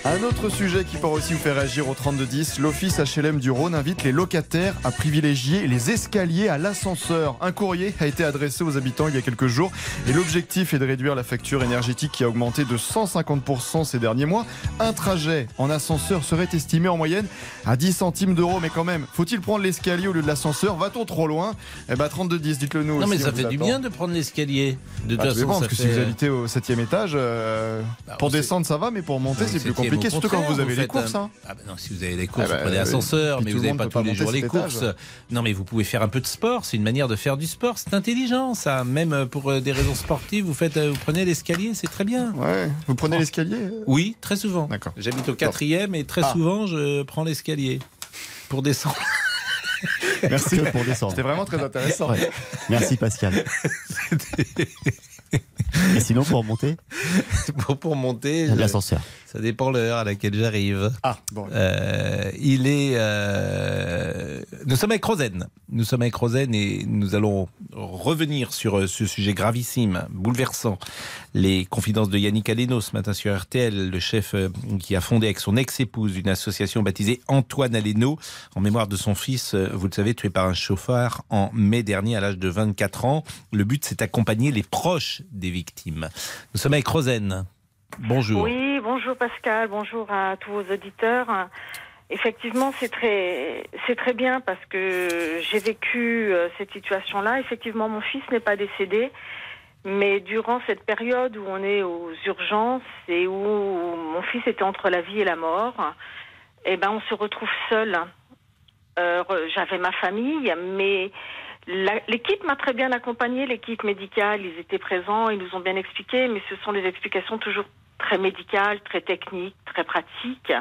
Un autre sujet qui pourra aussi vous faire réagir au trente-deux dix, l'Office H L M du Rhône invite les locataires à privilégier les escaliers à l'ascenseur. Un courrier a été adressé aux habitants il y a quelques jours et l'objectif est de réduire la facture énergétique qui a augmenté de cent cinquante pour cent ces derniers mois. Un trajet en ascenseur serait estimé en moyenne à dix centimes d'euros. Mais quand même, faut-il prendre l'escalier au lieu de l'ascenseur? Va-t-on trop loin? Eh bien, trente-deux dix, dites-le nous. Non aussi, mais ça fait du bien de prendre l'escalier. De toute bah, façon, ça que fait... si vous habitez au septième étage, euh, bah, pour descendre ça va, mais pour monter bah, c'est plus compliqué. Qu'est-ce quand vous avez vous les courses un... hein. Ah bah non, si vous avez les courses, ah bah, vous prenez l'ascenseur, mais vous n'avez pas tous les jours les courses. Étage. Non, mais vous pouvez faire un peu de sport. C'est une manière de faire du sport. C'est intelligent, ça. Même pour des raisons sportives, vous faites, vous prenez l'escalier, c'est très bien. Ouais. Vous prenez oh. l'escalier? Oui, très souvent. D'accord. J'habite au quatrième et très ah. souvent, je prends l'escalier pour descendre. Merci pour descendre. C'était vraiment très intéressant. Ouais. Merci Pascal. Et sinon pour monter, pour, pour monter, l'ascenseur. Je, ça dépend l'heure à laquelle j'arrive. Ah bon. Euh, il est. Euh, nous sommes avec Rosen. Nous sommes avec Rosen et nous allons revenir sur ce sujet gravissime, bouleversant. Les confidences de Yannick Alléno ce matin sur R T L, le chef qui a fondé avec son ex-épouse une association baptisée Antoine Alléno en mémoire de son fils, vous le savez, tué par un chauffard en mai dernier à l'âge de vingt-quatre ans. Le but, c'est d'accompagner les proches des victimes. Nous sommes avec Rosen. Bonjour. Oui, bonjour Pascal, bonjour à tous vos auditeurs. Effectivement, c'est très, c'est très bien parce que j'ai vécu cette situation-là. Effectivement, mon fils n'est pas décédé. Mais durant cette période où on est aux urgences et où mon fils était entre la vie et la mort, eh ben on se retrouve seul. Euh, j'avais ma famille, mais la, l'équipe m'a très bien accompagnée, l'équipe médicale, ils étaient présents, ils nous ont bien expliqué, mais ce sont des explications toujours très médicales, très techniques, très pratiques,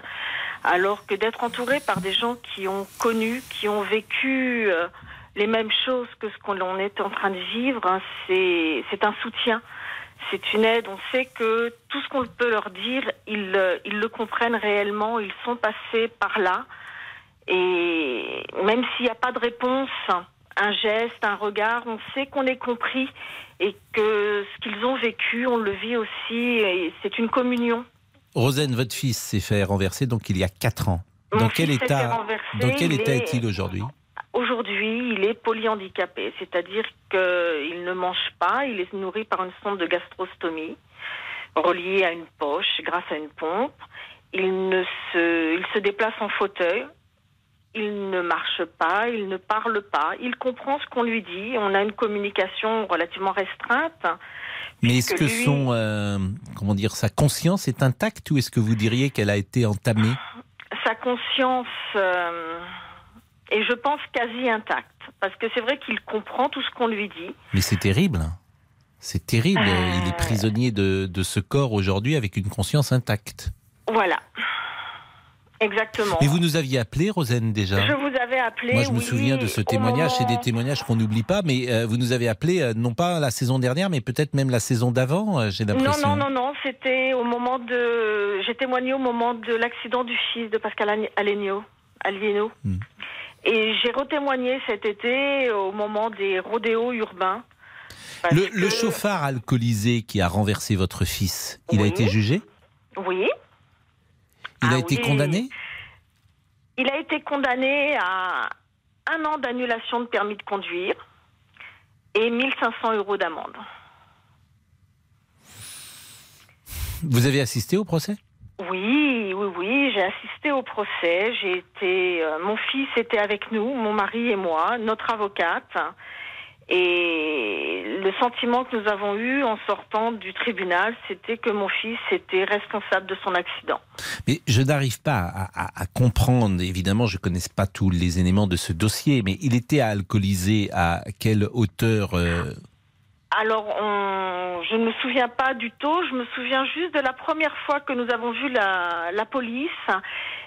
alors que d'être entouré par des gens qui ont connu, qui ont vécu... Euh, les mêmes choses que ce qu'on est en train de vivre, hein, c'est, c'est un soutien, c'est une aide. On sait que tout ce qu'on peut leur dire, ils, ils le comprennent réellement, ils sont passés par là. Et même s'il n'y a pas de réponse, un geste, un regard, on sait qu'on est compris et que ce qu'ils ont vécu, on le vit aussi. Et c'est une communion. Rosen, votre fils s'est fait renverser donc il y a quatre ans. Mon dans quel état, dans quel état est... est-il aujourd'hui ? Aujourd'hui, il est polyhandicapé, c'est-à-dire qu'il ne mange pas, il est nourri par une sonde de gastrostomie reliée à une poche grâce à une pompe. Il, ne se, il se déplace en fauteuil, il ne marche pas, il ne parle pas, il comprend ce qu'on lui dit. On a une communication relativement restreinte. Mais est-ce que lui... son, euh, comment dire, sa conscience est intacte ou est-ce que vous diriez qu'elle a été entamée? Sa conscience... Euh... Et je pense quasi intact, parce que c'est vrai qu'il comprend tout ce qu'on lui dit. Mais c'est terrible, c'est terrible. Euh... Il est prisonnier de, de ce corps aujourd'hui avec une conscience intacte. Voilà, exactement. Et vous nous aviez appelé, Rosen, déjà? Je vous avais appelé, Moi, je oui, me souviens de ce témoignage, moment... c'est des témoignages qu'on n'oublie pas, mais euh, vous nous avez appelé, euh, non pas la saison dernière, mais peut-être même la saison d'avant, euh, j'ai l'impression. Non, non, non, non, c'était au moment de... J'ai témoigné au moment de l'accident du fils de Pascal Alléno. Alléno. Hum. Et j'ai retémoigné cet été au moment des rodéos urbains. Le, que... le chauffard alcoolisé qui a renversé votre fils, il oui. a été jugé? Oui. Il ah a oui. été condamné? Il a été condamné à un an d'annulation de permis de conduire et mille cinq cents euros d'amende. Vous avez assisté au procès? Oui, oui, oui, j'ai assisté au procès, j'ai été, euh, mon fils était avec nous, mon mari et moi, notre avocate, et le sentiment que nous avons eu en sortant du tribunal, c'était que mon fils était responsable de son accident. Mais je n'arrive pas à, à, à comprendre, évidemment je ne connais pas tous les éléments de ce dossier, mais il était alcoolisé à quelle hauteur euh... Alors, on... je ne me souviens pas du taux, je me souviens juste de la première fois que nous avons vu la, la police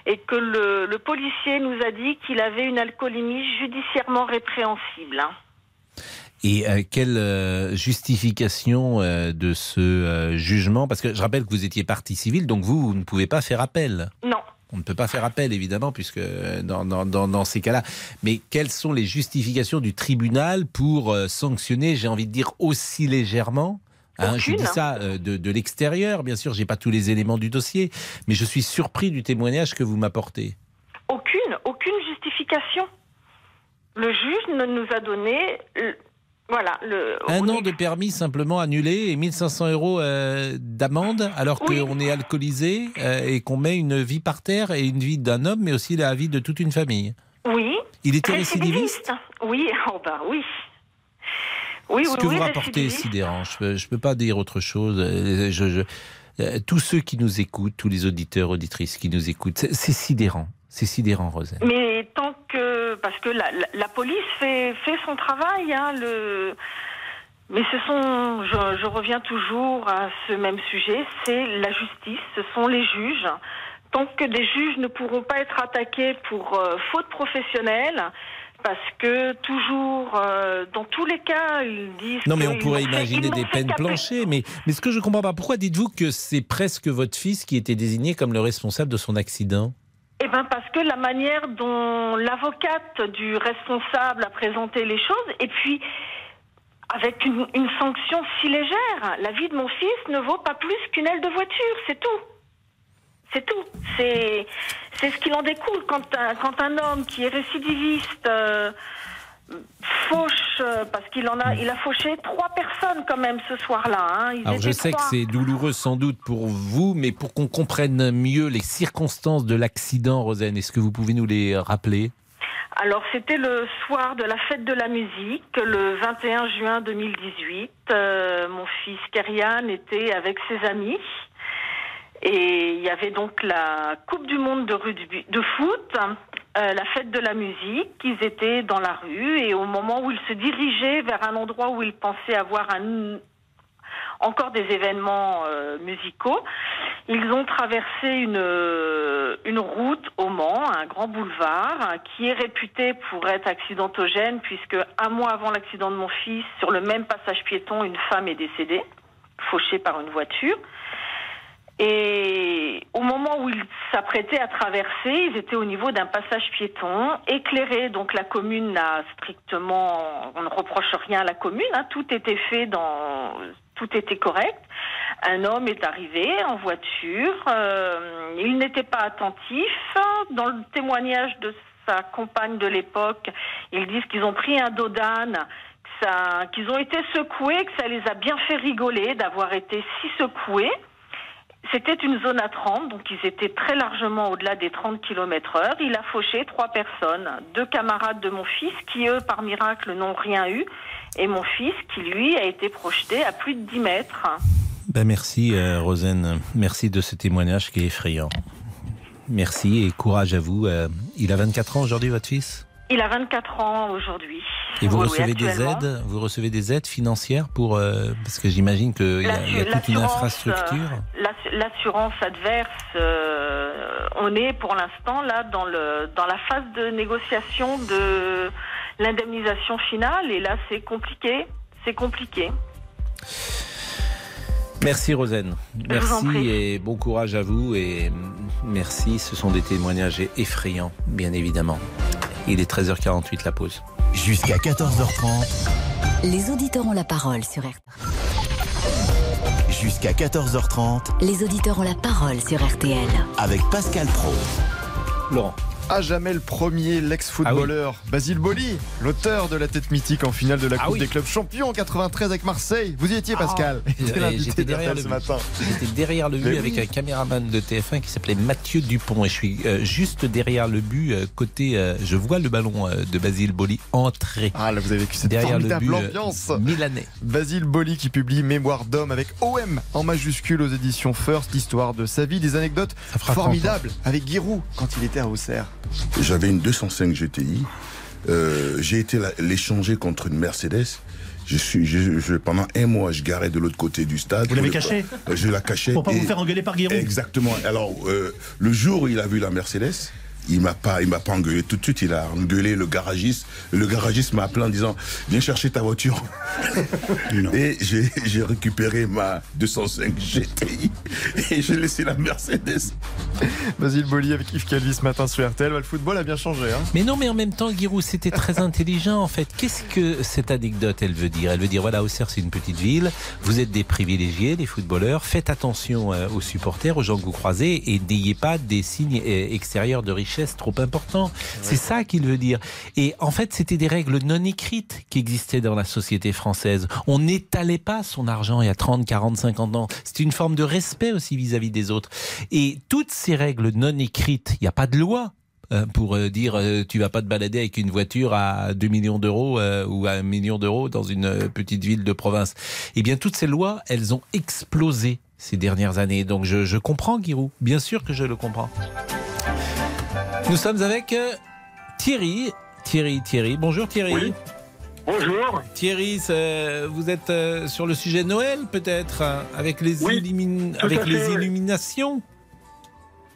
et que le... le policier nous a dit qu'il avait une alcoolémie judiciairement répréhensible. Et euh, quelle euh, justification euh, de ce euh, jugement? Parce que je rappelle que vous étiez partie civile, donc vous, vous ne pouvez pas faire appel. Non. On ne peut pas faire appel, évidemment, puisque dans, dans, dans, dans ces cas-là. Mais quelles sont les justifications du tribunal pour euh, sanctionner, j'ai envie de dire, aussi légèrement? Hein, je dis ça euh, de, de l'extérieur, bien sûr, je n'ai pas tous les éléments du dossier, mais je suis surpris du témoignage que vous m'apportez. Aucune, aucune justification. Le juge ne nous a donné... Voilà, le... Un an de permis simplement annulé et mille cinq cents euros euh, d'amende, alors oui. qu'on est alcoolisé euh, et qu'on met une vie par terre, et une vie d'un homme, mais aussi la vie de toute une famille. Oui. Il était récidiviste, récidiviste. Oui, oh ben oui. oui Ce oui, que oui, vous rapportez est sidérant, je ne peux, peux pas dire autre chose. Je, je, euh, tous ceux qui nous écoutent, tous les auditeurs, auditrices qui nous écoutent, c'est, c'est sidérant, c'est sidérant, Rosaine. Mais tant que... Parce que la, la, la police fait, fait son travail. Hein, le... Mais ce sont... Je, je reviens toujours à ce même sujet. C'est la justice, ce sont les juges. Tant que des juges ne pourront pas être attaqués pour euh, faute professionnelle... Parce que toujours, euh, dans tous les cas, ils disent... Non, mais on pourrait imaginer des peines planchées. Mais, mais ce que je ne comprends pas, pourquoi dites-vous que c'est presque votre fils qui était désigné comme le responsable de son accident ? Eh bien, parce que la manière dont l'avocate du responsable a présenté les choses, et puis avec une, une sanction si légère, la vie de mon fils ne vaut pas plus qu'une aile de voiture, c'est tout. C'est tout. C'est, c'est ce qu'il en découle. Quand un, quand un homme qui est récidiviste euh, fauche, euh, parce qu'il en a, il a fauché trois personnes quand même ce soir-là. Hein. Alors je sais trois. que c'est douloureux sans doute pour vous, mais pour qu'on comprenne mieux les circonstances de l'accident, Rosaine, est-ce que vous pouvez nous les rappeler ? Alors c'était le soir de la fête de la musique, le vingt et un juin deux mille dix-huit. Euh, mon fils Kerian était avec ses amis. Et il y avait donc la Coupe du Monde de, rugby, de foot, euh, la fête de la musique, ils étaient dans la rue et au moment où ils se dirigeaient vers un endroit où ils pensaient avoir un, encore des événements euh, musicaux, ils ont traversé une, une route au Mans, un grand boulevard, qui est réputé pour être accidentogène puisque un mois avant l'accident de mon fils, sur le même passage piéton, une femme est décédée, fauchée par une voiture. Et au moment où ils s'apprêtaient à traverser, ils étaient au niveau d'un passage piéton, éclairé. Donc la commune n'a strictement... On ne reproche rien à la commune, hein, tout était fait dans... Tout était correct. Un homme est arrivé en voiture, euh, il n'était pas attentif. Dans le témoignage de sa compagne de l'époque, ils disent qu'ils ont pris un dos d'âne, que ça... qu'ils ont été secoués, que ça les a bien fait rigoler d'avoir été si secoués. C'était une zone à trente, donc ils étaient très largement au-delà des trente kilomètres heure. Il a fauché trois personnes, deux camarades de mon fils qui, eux, par miracle, n'ont rien eu, et mon fils qui, lui, a été projeté à plus de dix mètres. Ben merci, euh, Rosaine. Merci de ce témoignage qui est effrayant. Merci et courage à vous. Euh, il a vingt-quatre ans aujourd'hui, votre fils ? Il a vingt-quatre ans aujourd'hui. Et vous oui, recevez oui, des aides, vous recevez des aides financières pour euh, parce que j'imagine qu'il y a, y a toute une infrastructure. L'assurance adverse, euh, on est pour l'instant là dans le dans la phase de négociation de l'indemnisation finale et là c'est compliqué, c'est compliqué. Merci Rosaine, merci et bon courage à vous et merci. Ce sont des témoignages effrayants, bien évidemment. Il est treize heures quarante-huit, la pause. Jusqu'à quatorze heures trente. Les auditeurs ont la parole sur R T L. Jusqu'à quatorze heures trente. Les auditeurs ont la parole sur R T L. Avec Pascal Praud. Laurent. À jamais le premier, l'ex-footballeur ah oui. Basile Boli, l'auteur de la tête mythique en finale de la Coupe ah oui. des clubs champions en quatre-vingt-treize avec Marseille. Vous y étiez, Pascal. Ah, j'étais, j'étais derrière le ce matin. J'étais derrière le but avec oui. un caméraman de T F un qui s'appelait Mathieu Dupont et je suis euh, juste derrière le but euh, côté. Euh, je vois le ballon euh, de Basile Boli entrer. Ah là, vous avez vécu cette derrière formidable le but, ambiance euh, milanais. Basile Boli qui publie Mémoire d'homme avec O M en majuscule aux éditions First, l'histoire de sa vie, des anecdotes formidables avec Giroud quand il était à Auxerre. J'avais une deux cent cinq G T I, euh, j'ai été l'échanger contre une Mercedes Je suis, je, je, pendant un mois, je garais de l'autre côté du stade. Vous l'avez cachée ? Je la cachais. Pour pas vous faire engueuler par Giroud. Exactement. Alors, euh, le jour où il a vu la Mercedes, il m'a pas, il m'a pas engueulé tout de suite. Il a engueulé le garagiste. Le garagiste m'a appelé en disant « Viens chercher ta voiture. » Et j'ai, j'ai récupéré ma deux cent cinq G T I et j'ai laissé la Mercedes. Basile Boli avec Yves Calvi ce matin sur R T L. Le football a bien changé. Hein. Mais non, mais en même temps, Giroud, c'était très intelligent en fait. Qu'est-ce que cette anecdote, elle veut dire ? Elle veut dire, voilà, Auxerre, c'est une petite ville. Vous êtes des privilégiés, des footballeurs. Faites attention euh, aux supporters, aux gens que vous croisez et n'ayez pas des signes euh, extérieurs de richesse trop important. C'est ça qu'il veut dire. Et en fait, c'était des règles non écrites qui existaient dans la société française. On n'étalait pas son argent il y a trente, quarante, cinquante ans. C'est une forme de respect aussi vis-à-vis des autres. Et toutes ces règles non écrites, il n'y a pas de loi pour dire tu vas pas te balader avec une voiture à deux millions d'euros euh, ou à un million d'euros dans une petite ville de province. Eh bien, toutes ces lois, elles ont explosé ces dernières années. Donc je, je comprends Giroud. Bien sûr que je le comprends. Nous sommes avec Thierry. Thierry, Thierry. Bonjour Thierry. Oui. Bonjour. Thierry, vous êtes sur le sujet Noël peut-être, avec les, oui, illumi... avec les fait, illuminations.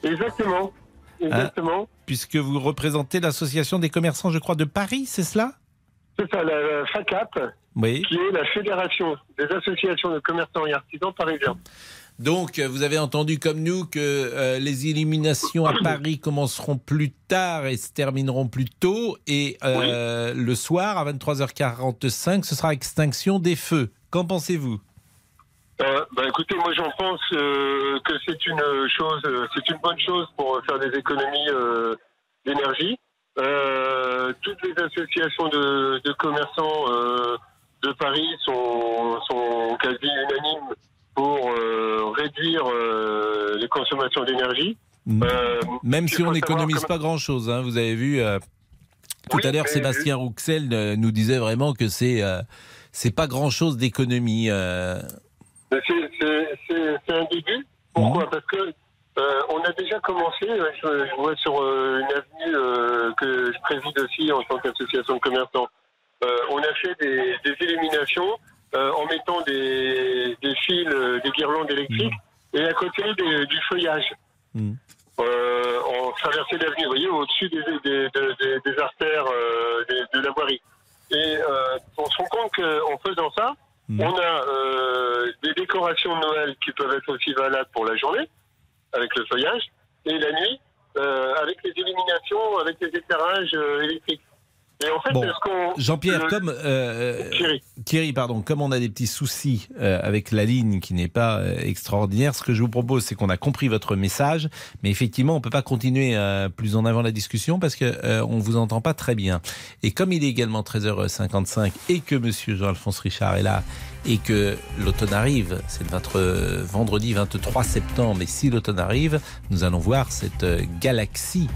Exactement. Exactement. Ah, puisque vous représentez l'association des commerçants, je crois, de Paris, c'est cela ? C'est ça, la FACAP, oui, qui est la fédération des associations de commerçants et artisans parisiens. Donc, vous avez entendu comme nous que euh, les illuminations à Paris commenceront plus tard et se termineront plus tôt. Et euh, oui, le soir, à vingt-trois heures quarante-cinq, ce sera extinction des feux. Qu'en pensez-vous ? euh, bah, écoutez, moi j'en pense euh, que c'est une chose, euh, c'est une bonne chose pour faire des économies euh, d'énergie. Euh, toutes les associations de, de commerçants euh, de Paris sont, sont quasi unanimes pour euh, réduire euh, les consommations d'énergie. Euh, Même si on n'économise comment... pas grand-chose, hein, vous avez vu, euh, tout oui, à l'heure, mais... Sébastien Rouxel euh, nous disait vraiment que c'est, euh, c'est pas grand-chose d'économie. Euh... C'est, c'est, c'est, c'est un début. Pourquoi ? Mmh. Parce que euh, on a déjà commencé, je, je vois sur euh, une avenue euh, que je préside aussi en tant qu'association de commerçants, euh, on a fait des, des illuminations Euh, en mettant des, des fils, euh, des guirlandes électriques, mmh, et à côté des, du feuillage. Mmh. Euh, on traversait l'avenue, vous voyez, au-dessus des, des, des, des artères euh, des, de la voirie. Et euh, on se rend compte qu'en faisant ça, mmh, on a euh, des décorations de Noël qui peuvent être aussi valables pour la journée, avec le feuillage, et la nuit, euh, avec les illuminations, avec les éclairages euh, électriques. Et en fait, bon, est-ce qu'on... Jean-Pierre, le... comme euh, Thierry. Thierry, pardon, comme on a des petits soucis euh, avec la ligne qui n'est pas euh, extraordinaire, ce que je vous propose, c'est qu'on a compris votre message, mais effectivement, on ne peut pas continuer euh, plus en avant la discussion parce qu'on euh, ne vous entend pas très bien. Et comme il est également treize heures cinquante-cinq et que M. Jean-Alphonse Richard est là et que l'automne arrive, c'est notre euh, vendredi vingt-trois septembre, et si l'automne arrive, nous allons voir cette euh, galaxie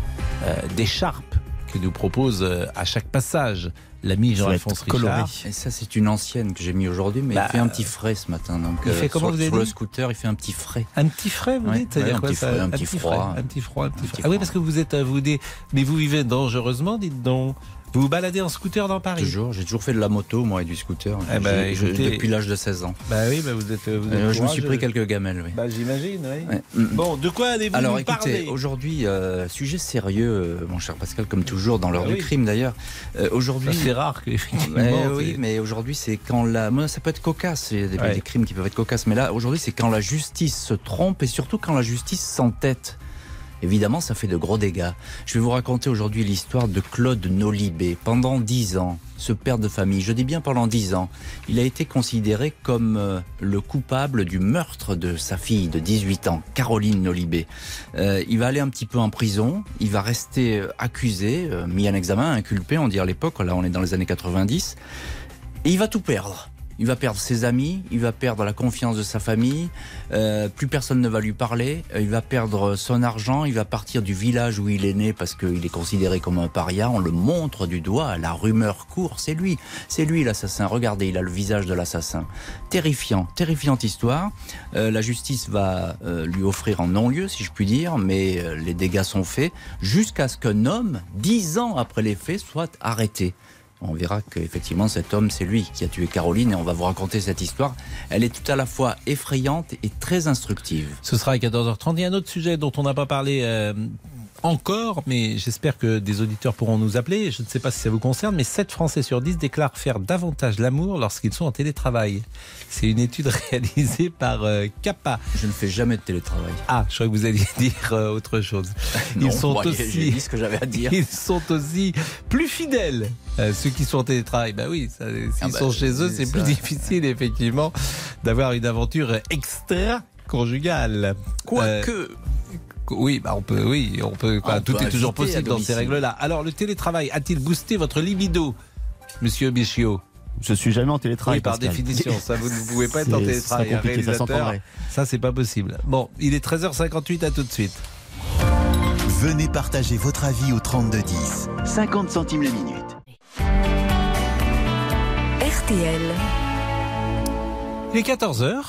euh, d'écharpes que nous propose à chaque passage l'ami Jean-Alphonse Richard. Et ça, c'est une ancienne que j'ai mis aujourd'hui, mais bah, il fait un petit frais ce matin. Donc, il fait euh, comment sur, vous sur le scooter, il fait un petit frais. Un petit frais, vous dites ? Ouais, un, quoi, petit frais, un, un petit froid. Un petit froid, un petit froid. Ah oui, parce que vous êtes à vous des... Mais vous vivez dangereusement, dites donc. Vous vous baladez en scooter dans Paris ? Toujours, j'ai toujours fait de la moto, moi, et du scooter. Eh bah, écoutez, depuis l'âge de seize ans. Bah oui, bah vous êtes. Vous êtes euh, je me suis pris je... quelques gamelles, oui. Bah, j'imagine, oui. Ouais. Bon, de quoi allez-vous Alors, nous écoutez, parler ? Aujourd'hui, euh, sujet sérieux, euh, mon cher Pascal, comme toujours, dans l'heure bah, du oui. crime d'ailleurs. Euh, aujourd'hui, ça, c'est rare que. Mais, oui, mais aujourd'hui, c'est quand la. Bon, ça peut être cocasse, il y a des, ouais. des crimes qui peuvent être cocasses, mais là, aujourd'hui, c'est quand la justice se trompe et surtout quand la justice s'entête. Évidemment, ça fait de gros dégâts. Je vais vous raconter aujourd'hui l'histoire de Claude Nolibé. Pendant dix ans, ce père de famille, je dis bien pendant dix ans, il a été considéré comme le coupable du meurtre de sa fille de dix-huit ans, Caroline Nolibé. Euh, il va aller un petit peu en prison, il va rester accusé, mis en examen, inculpé, on dit à l'époque, là on est dans les années quatre-vingt-dix, et il va tout perdre. Il va perdre ses amis, il va perdre la confiance de sa famille, euh, plus personne ne va lui parler, il va perdre son argent, il va partir du village où il est né parce qu'il est considéré comme un paria, on le montre du doigt, la rumeur court, c'est lui, c'est lui l'assassin, regardez, il a le visage de l'assassin. Terrifiant, terrifiante histoire, euh, la justice va euh, lui offrir un non-lieu si je puis dire, mais euh, les dégâts sont faits, jusqu'à ce qu'un homme, dix ans après les faits, soit arrêté. on verra qu'effectivement cet homme, c'est lui qui a tué Caroline, et on va vous raconter cette histoire. Elle est tout à la fois effrayante et très instructive. Ce sera à quatorze heures trente. Il y a un autre sujet dont on n'a pas parlé euh, encore, mais j'espère que des auditeurs pourront nous appeler. Je ne sais pas si ça vous concerne, mais sept Français sur dix déclarent faire davantage l'amour lorsqu'ils sont en télétravail. C'est une étude réalisée par euh, Kappa. Je ne fais jamais de télétravail. Ah, je crois que vous alliez dire euh, autre chose. Ils non, sont moi, aussi, j'ai dit ce que j'avais à dire. Ils sont aussi plus fidèles. Euh, ceux qui sont en télétravail, ben oui, ça, s'ils ah bah, sont chez eux, c'est ça. Plus difficile effectivement d'avoir une aventure extra-conjugale. Quoique... Euh, Oui, bah on peut, oui, on peut. Bah, on tout peut est toujours possible dans ces règles-là. Alors, le télétravail a-t-il boosté votre libido, Monsieur Bichot? Je suis jamais en télétravail. Oui, par Pascal. Définition, ça vous ne pouvez pas être en télétravail. Un réalisateur, ça, c'est pas possible. Bon, il est treize heures cinquante-huit, à tout de suite. Venez partager votre avis au trente-deux dix, cinquante centimes la minute. R T L. Il est quatorze heures.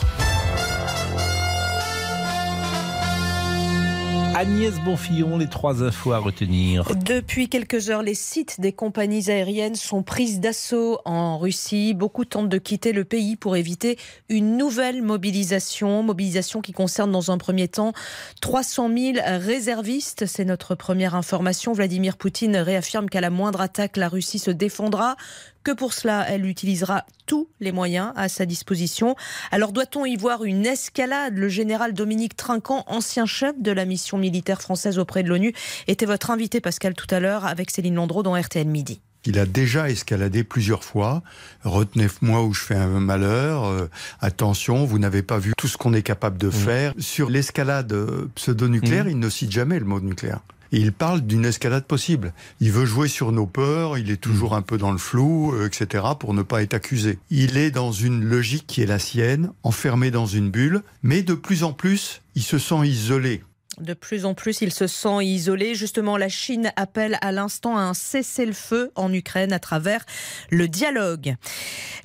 Agnès Bonfillon, les trois infos à retenir. Depuis quelques heures, les sites des compagnies aériennes sont prises d'assaut en Russie. Beaucoup tentent de quitter le pays pour éviter une nouvelle mobilisation. Mobilisation qui concerne dans un premier temps trois cent mille réservistes. C'est notre première information. Vladimir Poutine réaffirme qu'à la moindre attaque, la Russie se défendra. Que pour cela, elle utilisera tous les moyens à sa disposition. Alors doit-on y voir une escalade? Le général Dominique Trinquant, ancien chef de la mission militaire française auprès de l'ONU, était votre invité, Pascal, tout à l'heure avec Céline Landreau dans R T L Midi. Il a déjà escaladé plusieurs fois. Retenez-moi où je fais un malheur. Euh, attention, vous n'avez pas vu tout ce qu'on est capable de mmh. faire. Sur l'escalade pseudo-nucléaire, mmh. il ne cite jamais le mot nucléaire. Et il parle d'une escalade possible. Il veut jouer sur nos peurs, il est toujours un peu dans le flou, et cetera, pour ne pas être accusé. Il est dans une logique qui est la sienne, enfermé dans une bulle, mais de plus en plus, il se sent isolé. De plus en plus, il se sent isolé. Justement, la Chine appelle à l'instant à un cessez-le-feu en Ukraine à travers le dialogue.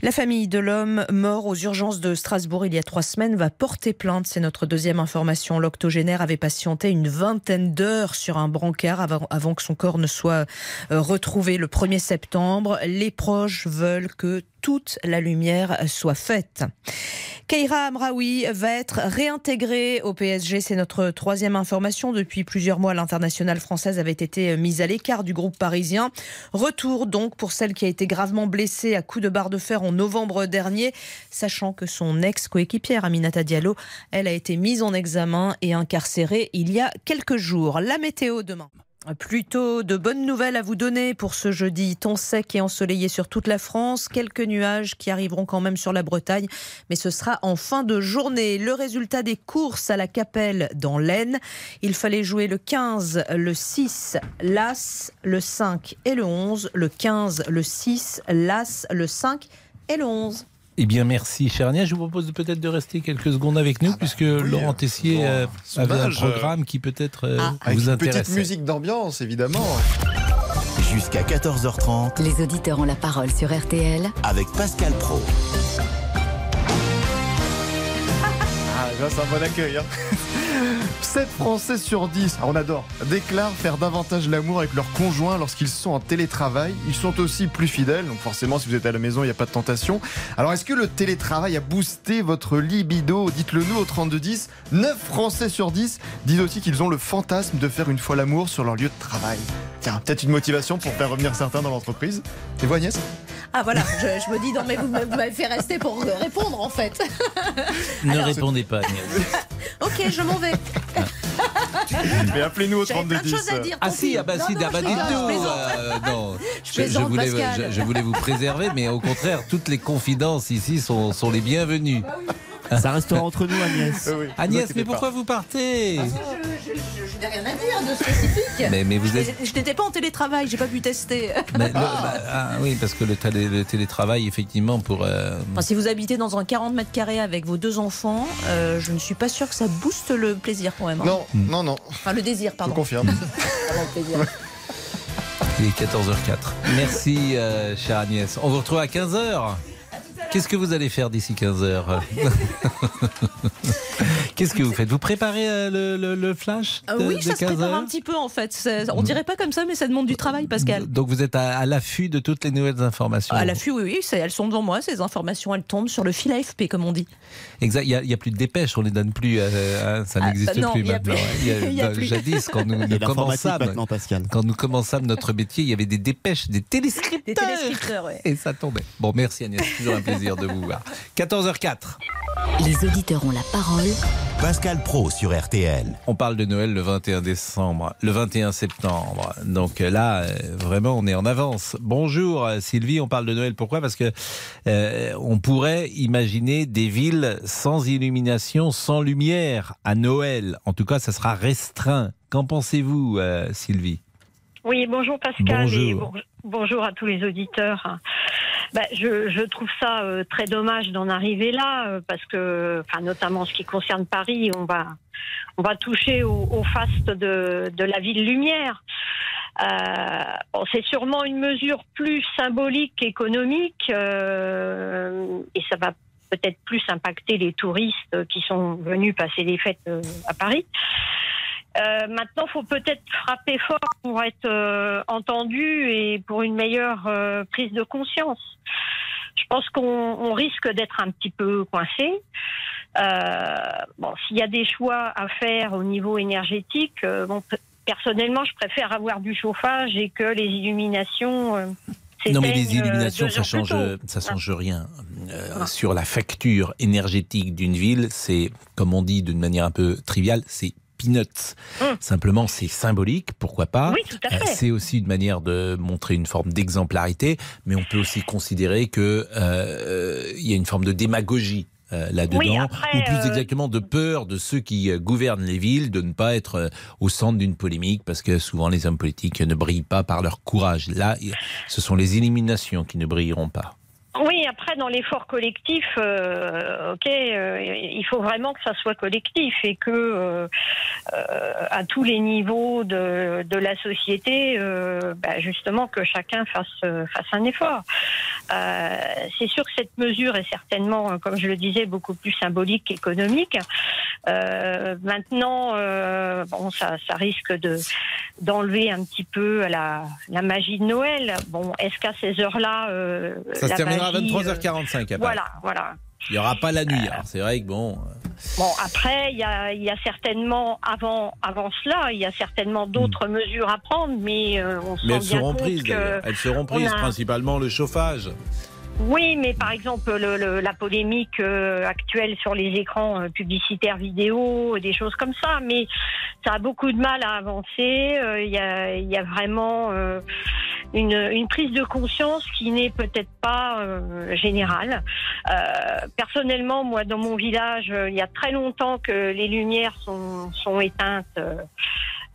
La famille de l'homme mort aux urgences de Strasbourg il y a trois semaines va porter plainte. C'est notre deuxième information. L'octogénaire avait patienté une vingtaine d'heures sur un brancard avant, avant que son corps ne soit retrouvé le premier septembre. Les proches veulent que toute la lumière soit faite. Keïra Amraoui va être réintégrée au P S G. C'est notre troisième information. Depuis plusieurs mois, l'internationale française avait été mise à l'écart du groupe parisien. Retour donc pour celle qui a été gravement blessée à coups de barre de fer en novembre dernier, sachant que son ex-coéquipière Aminata Diallo, elle a été mise en examen et incarcérée il y a quelques jours. La météo demain. Plutôt de bonnes nouvelles à vous donner pour ce jeudi. Temps sec et ensoleillé sur toute la France. Quelques nuages qui arriveront quand même sur la Bretagne. Mais ce sera en fin de journée. Le résultat des courses à la Capelle dans l'Aisne. Il fallait jouer le quinze, le six, l'As, le cinq et le onze. Le quinze, le six, l'As, le cinq et le onze. Eh bien, merci, chère Agnès. Je vous propose peut-être de rester quelques secondes avec nous, ah bah, puisque oui, Laurent Tessier euh, avait un programme euh... qui peut-être euh, ah, vous intéresse. Une petite musique d'ambiance, évidemment. Jusqu'à quatorze heures trente. Les auditeurs ont la parole sur R T L avec Pascal Praud. Ah, c'est un bon accueil, hein. sept Français sur dix, on adore, déclarent faire davantage l'amour avec leur conjoint lorsqu'ils sont en télétravail. Ils sont aussi plus fidèles, donc forcément si vous êtes à la maison, il n'y a pas de tentation. Alors est-ce que le télétravail a boosté votre libido? Dites-le nous au trente-deux dix. neuf Français sur dix disent aussi qu'ils ont le fantasme de faire une fois l'amour sur leur lieu de travail. Tiens, peut-être une motivation pour faire revenir certains dans l'entreprise. Et vous, Agnès? Ah voilà, je, je me dis, non mais vous m'avez fait rester pour répondre en fait. Ne Alors, répondez pas, Agnès. Ok, je m'en vais. Mais appelez-nous au trente-deux dix. Ah si, ah bah non, si, non, bah, dites-nous. Euh, non, je, je, je, voulais, je, je voulais vous préserver, mais au contraire, toutes les confidences ici sont, sont les bienvenues. Ah bah oui. Ça restera entre nous, Agnès. Oui, Agnès, mais pourquoi vous partez? Parce que je, je, je, je n'ai rien à dire de spécifique. Mais, mais vous êtes... Je n'étais pas en télétravail, j'ai pas pu tester. Mais, ah. Le, bah, ah, oui, parce que le, télé, le télétravail, effectivement, pour. Euh... Enfin, si vous habitez dans un quarante mètres carrés avec vos deux enfants, euh, je ne suis pas sûre que ça booste le plaisir quand même. Hein. Non, mmh. non, non. Enfin, le désir, pardon. Je confirme. Avant le plaisir. Il est quatorze heures quatre. Merci, euh, chère Agnès. On vous retrouve à quinze heures. Qu'est-ce que vous allez faire d'ici quinze heures? Qu'est-ce que vous faites? Vous préparez euh, le, le, le flash de, euh, oui, de ça se prépare un petit peu en fait. C'est, on dirait pas comme ça, mais ça demande du travail, Pascal. Donc vous êtes à, à l'affût de toutes les nouvelles informations? À l'affût, oui, oui. Elles sont devant moi, ces informations, elles tombent sur le fil A F P, comme on dit. Exact. Il n'y a, a plus de dépêches, on ne les donne plus. Euh, hein, ça ah, n'existe bah non, plus maintenant. Il y a, y a plus. Jadis, quand nous, nous commençâmes, Pascal. Quand nous commençâmes notre métier, il y avait des dépêches, des téléscripteurs. Des téléscripteurs, ouais. Et ça tombait. Bon, merci Agnès, c'est toujours un plaisir de vous voir. quatorze heures zéro quatre. Les auditeurs ont la parole. Pascal Praud sur R T L. On parle de Noël le vingt et un décembre, le vingt et un septembre. Donc là, vraiment, on est en avance. Bonjour Sylvie, on parle de Noël. Pourquoi ? Parce que euh, on pourrait imaginer des villes sans illumination, sans lumière à Noël. En tout cas, ça sera restreint. Qu'en pensez-vous, euh, Sylvie ? Oui, bonjour Pascal. Bonjour. Et bon, bonjour à tous les auditeurs. Ben, je, je trouve ça euh, très dommage d'en arriver là, euh, parce que, enfin, notamment en ce qui concerne Paris, on va, on va toucher au, au faste de, de la ville lumière. Euh, bon, c'est sûrement une mesure plus symbolique qu'économique, euh, et ça va peut-être plus impacter les touristes qui sont venus passer les fêtes euh, à Paris. Euh, maintenant, il faut peut-être frapper fort pour être euh, entendu et pour une meilleure euh, prise de conscience. Je pense qu'on on risque d'être un petit peu coincé. Euh, bon, s'il y a des choix à faire au niveau énergétique, euh, bon, personnellement, je préfère avoir du chauffage et que les illuminations... Euh, Non mais les illuminations, ça change, ça change rien. Euh, sur la facture énergétique d'une ville, c'est, comme on dit d'une manière un peu triviale, c'est peanuts. Mmh. Simplement, c'est symbolique, pourquoi pas. Oui, tout à fait. Euh, c'est aussi une manière de montrer une forme d'exemplarité, mais on peut aussi considérer que euh, y a une forme de démagogie. Euh, là-dedans, oui, après, ou plus exactement de peur de ceux qui euh, gouvernent les villes de ne pas être euh, au centre d'une polémique, parce que souvent les hommes politiques ne brillent pas par leur courage. Là, ce sont les illuminations qui ne brilleront pas. Oui, après, dans l'effort collectif, euh, ok, euh, il faut vraiment que ça soit collectif et que euh, euh, à tous les niveaux de, de la société, euh, bah, justement, que chacun fasse, euh, fasse un effort. Euh, c'est sûr que cette mesure est certainement, comme je le disais, beaucoup plus symbolique qu'économique. Euh, maintenant, euh, bon, ça, ça risque de, d'enlever un petit peu la, la magie de Noël. Bon, est-ce qu'à ces heures-là, euh, ça la se terminera magie, à vingt-trois heures quarante-cinq après. Voilà, voilà. Il n'y aura pas la nuit. Alors c'est vrai que bon. Bon, après, il y a, y a certainement, avant, avant cela, il y a certainement d'autres mmh. mesures à prendre, mais euh, on se rend bien compte. Mais elles seront prises, d'ailleurs. Elles seront prises, a... principalement le chauffage. Oui, mais par exemple, le, le, la polémique euh, actuelle sur les écrans euh, publicitaires vidéo, des choses comme ça, mais ça a beaucoup de mal à avancer. Il euh, y, a, y a vraiment euh, une, une prise de conscience qui n'est peut-être pas euh, générale. Euh, personnellement, moi, dans mon village, il euh, y a très longtemps que les lumières sont, sont éteintes euh,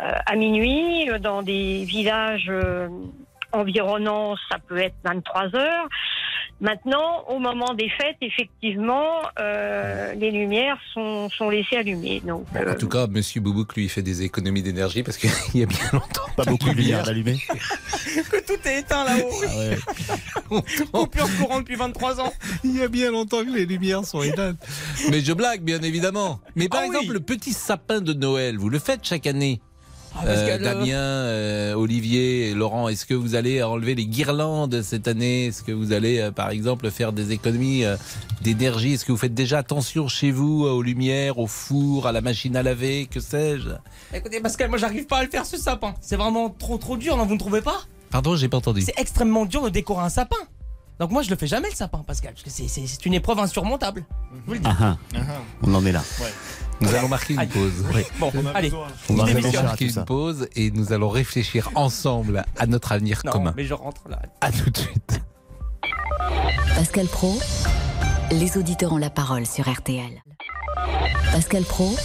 euh, à minuit. Dans des villages euh, environnants, ça peut être vingt-trois heures. Maintenant, au moment des fêtes, effectivement, euh, les lumières sont, sont laissées allumées. Donc, euh... En tout cas, Monsieur Boubouk, lui, fait des économies d'énergie parce qu'il y a bien longtemps pas beaucoup de lumière allumée. Que tout est éteint là-haut. Ah ouais. Coupure de courant depuis vingt-trois ans. Il y a bien longtemps que les lumières sont éteintes. Mais je blague, bien évidemment. Mais par oh, exemple, oui. Le petit sapin de Noël, vous le faites chaque année? Ah, euh, Damien, euh, Olivier, Laurent, est-ce que vous allez enlever les guirlandes cette année? Est-ce que vous allez, euh, par exemple, faire des économies euh, d'énergie? Est-ce que vous faites déjà attention chez vous euh, aux lumières, au four, à la machine à laver, que sais-je? Écoutez, Pascal, moi, j'arrive pas à le faire ce sapin. C'est vraiment trop, trop dur, non? Vous ne trouvez pas? Pardon, j'ai pas entendu. C'est extrêmement dur de décorer un sapin. Donc moi je le fais jamais le sapin, Pascal, parce que c'est, c'est, c'est une épreuve insurmontable. Je vous le dis. Ah, ah. On en est là. Ouais. Nous allons marquer une allez. pause. Oui. Bon, on allez, on va marquer une pause et nous allons réfléchir ensemble à notre avenir non, commun. Mais je rentre là. À tout de suite. Pascal Praud, les auditeurs ont la parole sur R T L. Pascal Praud,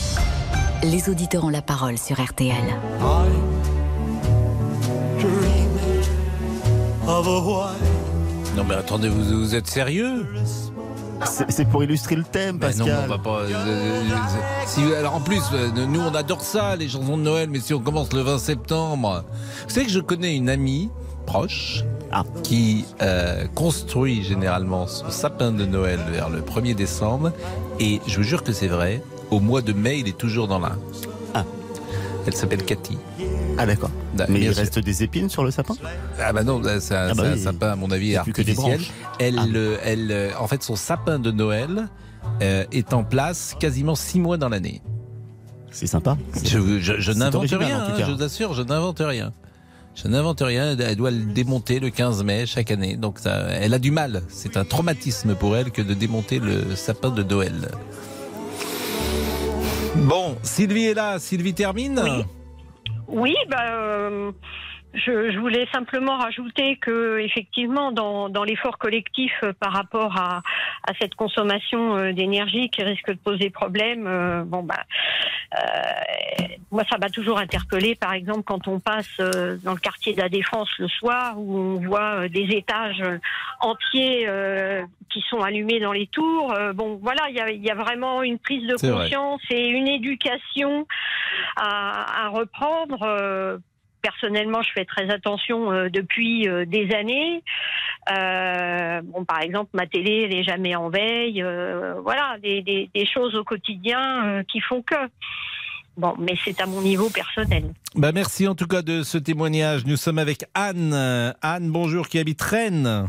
les auditeurs ont la parole sur R T L. I dream of a white. Non mais attendez, vous, vous êtes sérieux? C'est, c'est pour illustrer le thème, Pascal. Ben non, on va pas. Euh, si, alors en plus, nous on adore ça, les chansons de Noël, mais si on commence le vingt septembre, vous savez que je connais une amie proche ah. qui euh, construit généralement son sapin de Noël vers le premier décembre, et je vous jure que c'est vrai. au mois de mai, il est toujours dans l'un. Ah. Elle s'appelle Cathy. Ah d'accord. Mais il reste des épines sur le sapin ? Ah bah non, ça, ah bah ça, oui, sapin à mon avis est artificiel. Elle, ah. elle, en fait, son sapin de Noël euh, est en place quasiment six mois dans l'année. C'est sympa. C'est je je, je n'invente rien, hein, je vous assure, je n'invente rien. Je n'invente rien, elle doit le démonter le quinze mai chaque année. Donc ça, elle a du mal, c'est un traumatisme pour elle que de démonter le sapin de Noël. Bon, Sylvie est là, Sylvie termine ? Oui, oui bah, euh, je, je voulais simplement rajouter que effectivement, dans, dans l'effort collectif euh, par rapport à, à cette consommation euh, d'énergie qui risque de poser problème, euh, bon bah, euh, moi ça m'a toujours interpellée, par exemple quand on passe euh, dans le quartier de la Défense le soir, où on voit euh, des étages entiers euh, qui sont allumés dans les tours. Euh, bon, voilà, il y a, y a vraiment une prise de c'est conscience vrai. et une éducation à, à reprendre. Euh, personnellement, je fais très attention euh, depuis euh, des années. Euh, bon, par exemple, ma télé, elle n'est jamais en veille. Euh, voilà, des, des, des choses au quotidien euh, qui font que... Bon, mais c'est à mon niveau personnel. Bah, merci en tout cas de ce témoignage. Nous sommes avec Anne. Anne, bonjour, qui habite Rennes.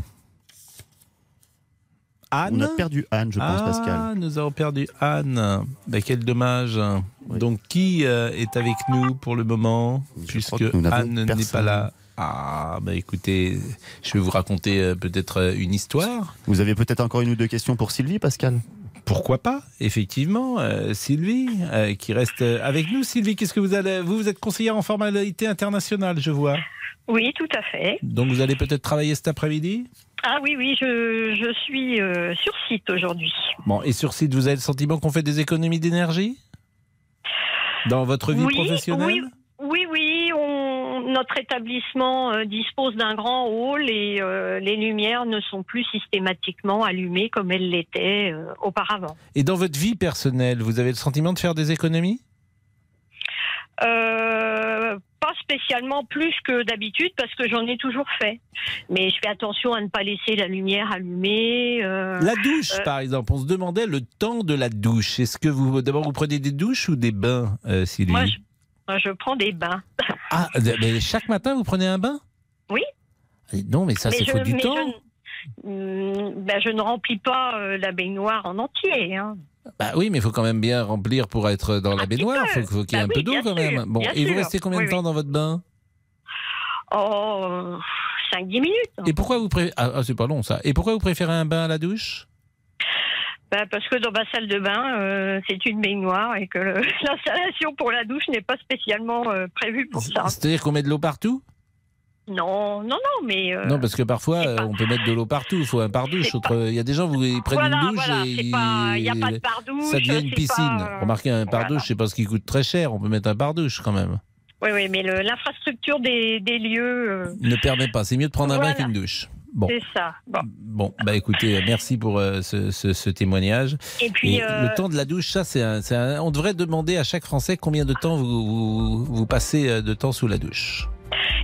Anne ? On a perdu Anne, je pense, ah, Pascal. Ah, nous avons perdu Anne. Ben, quel dommage. Oui. Donc, qui euh, est avec nous pour le moment, je puisque Anne n'est pas là ? Ah, ben écoutez, je vais vous raconter euh, peut-être une histoire. Vous avez peut-être encore une ou deux questions pour Sylvie, Pascal ? Pourquoi pas, effectivement, euh, Sylvie, euh, qui reste avec nous. Sylvie, qu'est-ce que vous allez... Vous, vous êtes conseillère en formalité internationale, je vois. Oui, tout à fait. Donc, vous allez peut-être travailler cet après-midi ? Ah oui, oui, je, je suis euh, sur site aujourd'hui. Bon, et sur site, vous avez le sentiment qu'on fait des économies d'énergie ? Dans votre vie oui, professionnelle ? Oui, oui, oui on, notre établissement euh, dispose d'un grand hall et euh, les lumières ne sont plus systématiquement allumées comme elles l'étaient euh, auparavant. Et dans votre vie personnelle, vous avez le sentiment de faire des économies ? Euh, pas spécialement plus que d'habitude parce que j'en ai toujours fait. Mais je fais attention à ne pas laisser la lumière allumée. Euh, la douche, euh, par exemple. On se demandait le temps de la douche. Est-ce que vous, d'abord, vous prenez des douches ou des bains, euh, Sylvie ? Moi, je, moi, je prends des bains. Ah, mais chaque matin, vous prenez un bain ? Oui. Non, mais ça, mais c'est je, faut du temps. Je, hum, ben, je ne remplis pas euh, la baignoire en entier, hein. Bah oui, mais il faut quand même bien remplir pour être dans la baignoire. Il faut, faut qu'il y ait bah un oui, peu d'eau quand sûr, même. Bon, et vous restez combien oui, de temps oui. dans votre bain ? Oh, cinq à dix minutes. Et pourquoi vous préférez... Ah, c'est pas long ça. Et pourquoi vous préférez un bain à la douche ? Bah parce que dans ma salle de bain, euh, c'est une baignoire et que le... l'installation pour la douche n'est pas spécialement euh, prévue pour ça. C'est-à-dire qu'on met de l'eau partout ? Non, non, non, mais... Euh, non, parce que parfois, pas... on peut mettre de l'eau partout, il faut un pare-douche. Autre... Pas... Il y a des gens, vous, ils prennent voilà, une douche voilà, et... Il n'y a pas de pare-douche. Ça devient une piscine. Pas... Remarquez, un pare-douche, voilà. c'est parce qu'il coûte très cher. On peut mettre un pare-douche, quand même. Oui, oui, mais le, l'infrastructure des, des lieux... Euh... ne permet pas. C'est mieux de prendre voilà. un bain qu'une douche. Bon. C'est ça. Bon. bon, bah écoutez, merci pour euh, ce, ce, ce témoignage. Et puis et euh... le temps de la douche, ça, c'est, un, c'est un... on devrait demander à chaque Français combien de temps vous, vous, vous passez de temps sous la douche.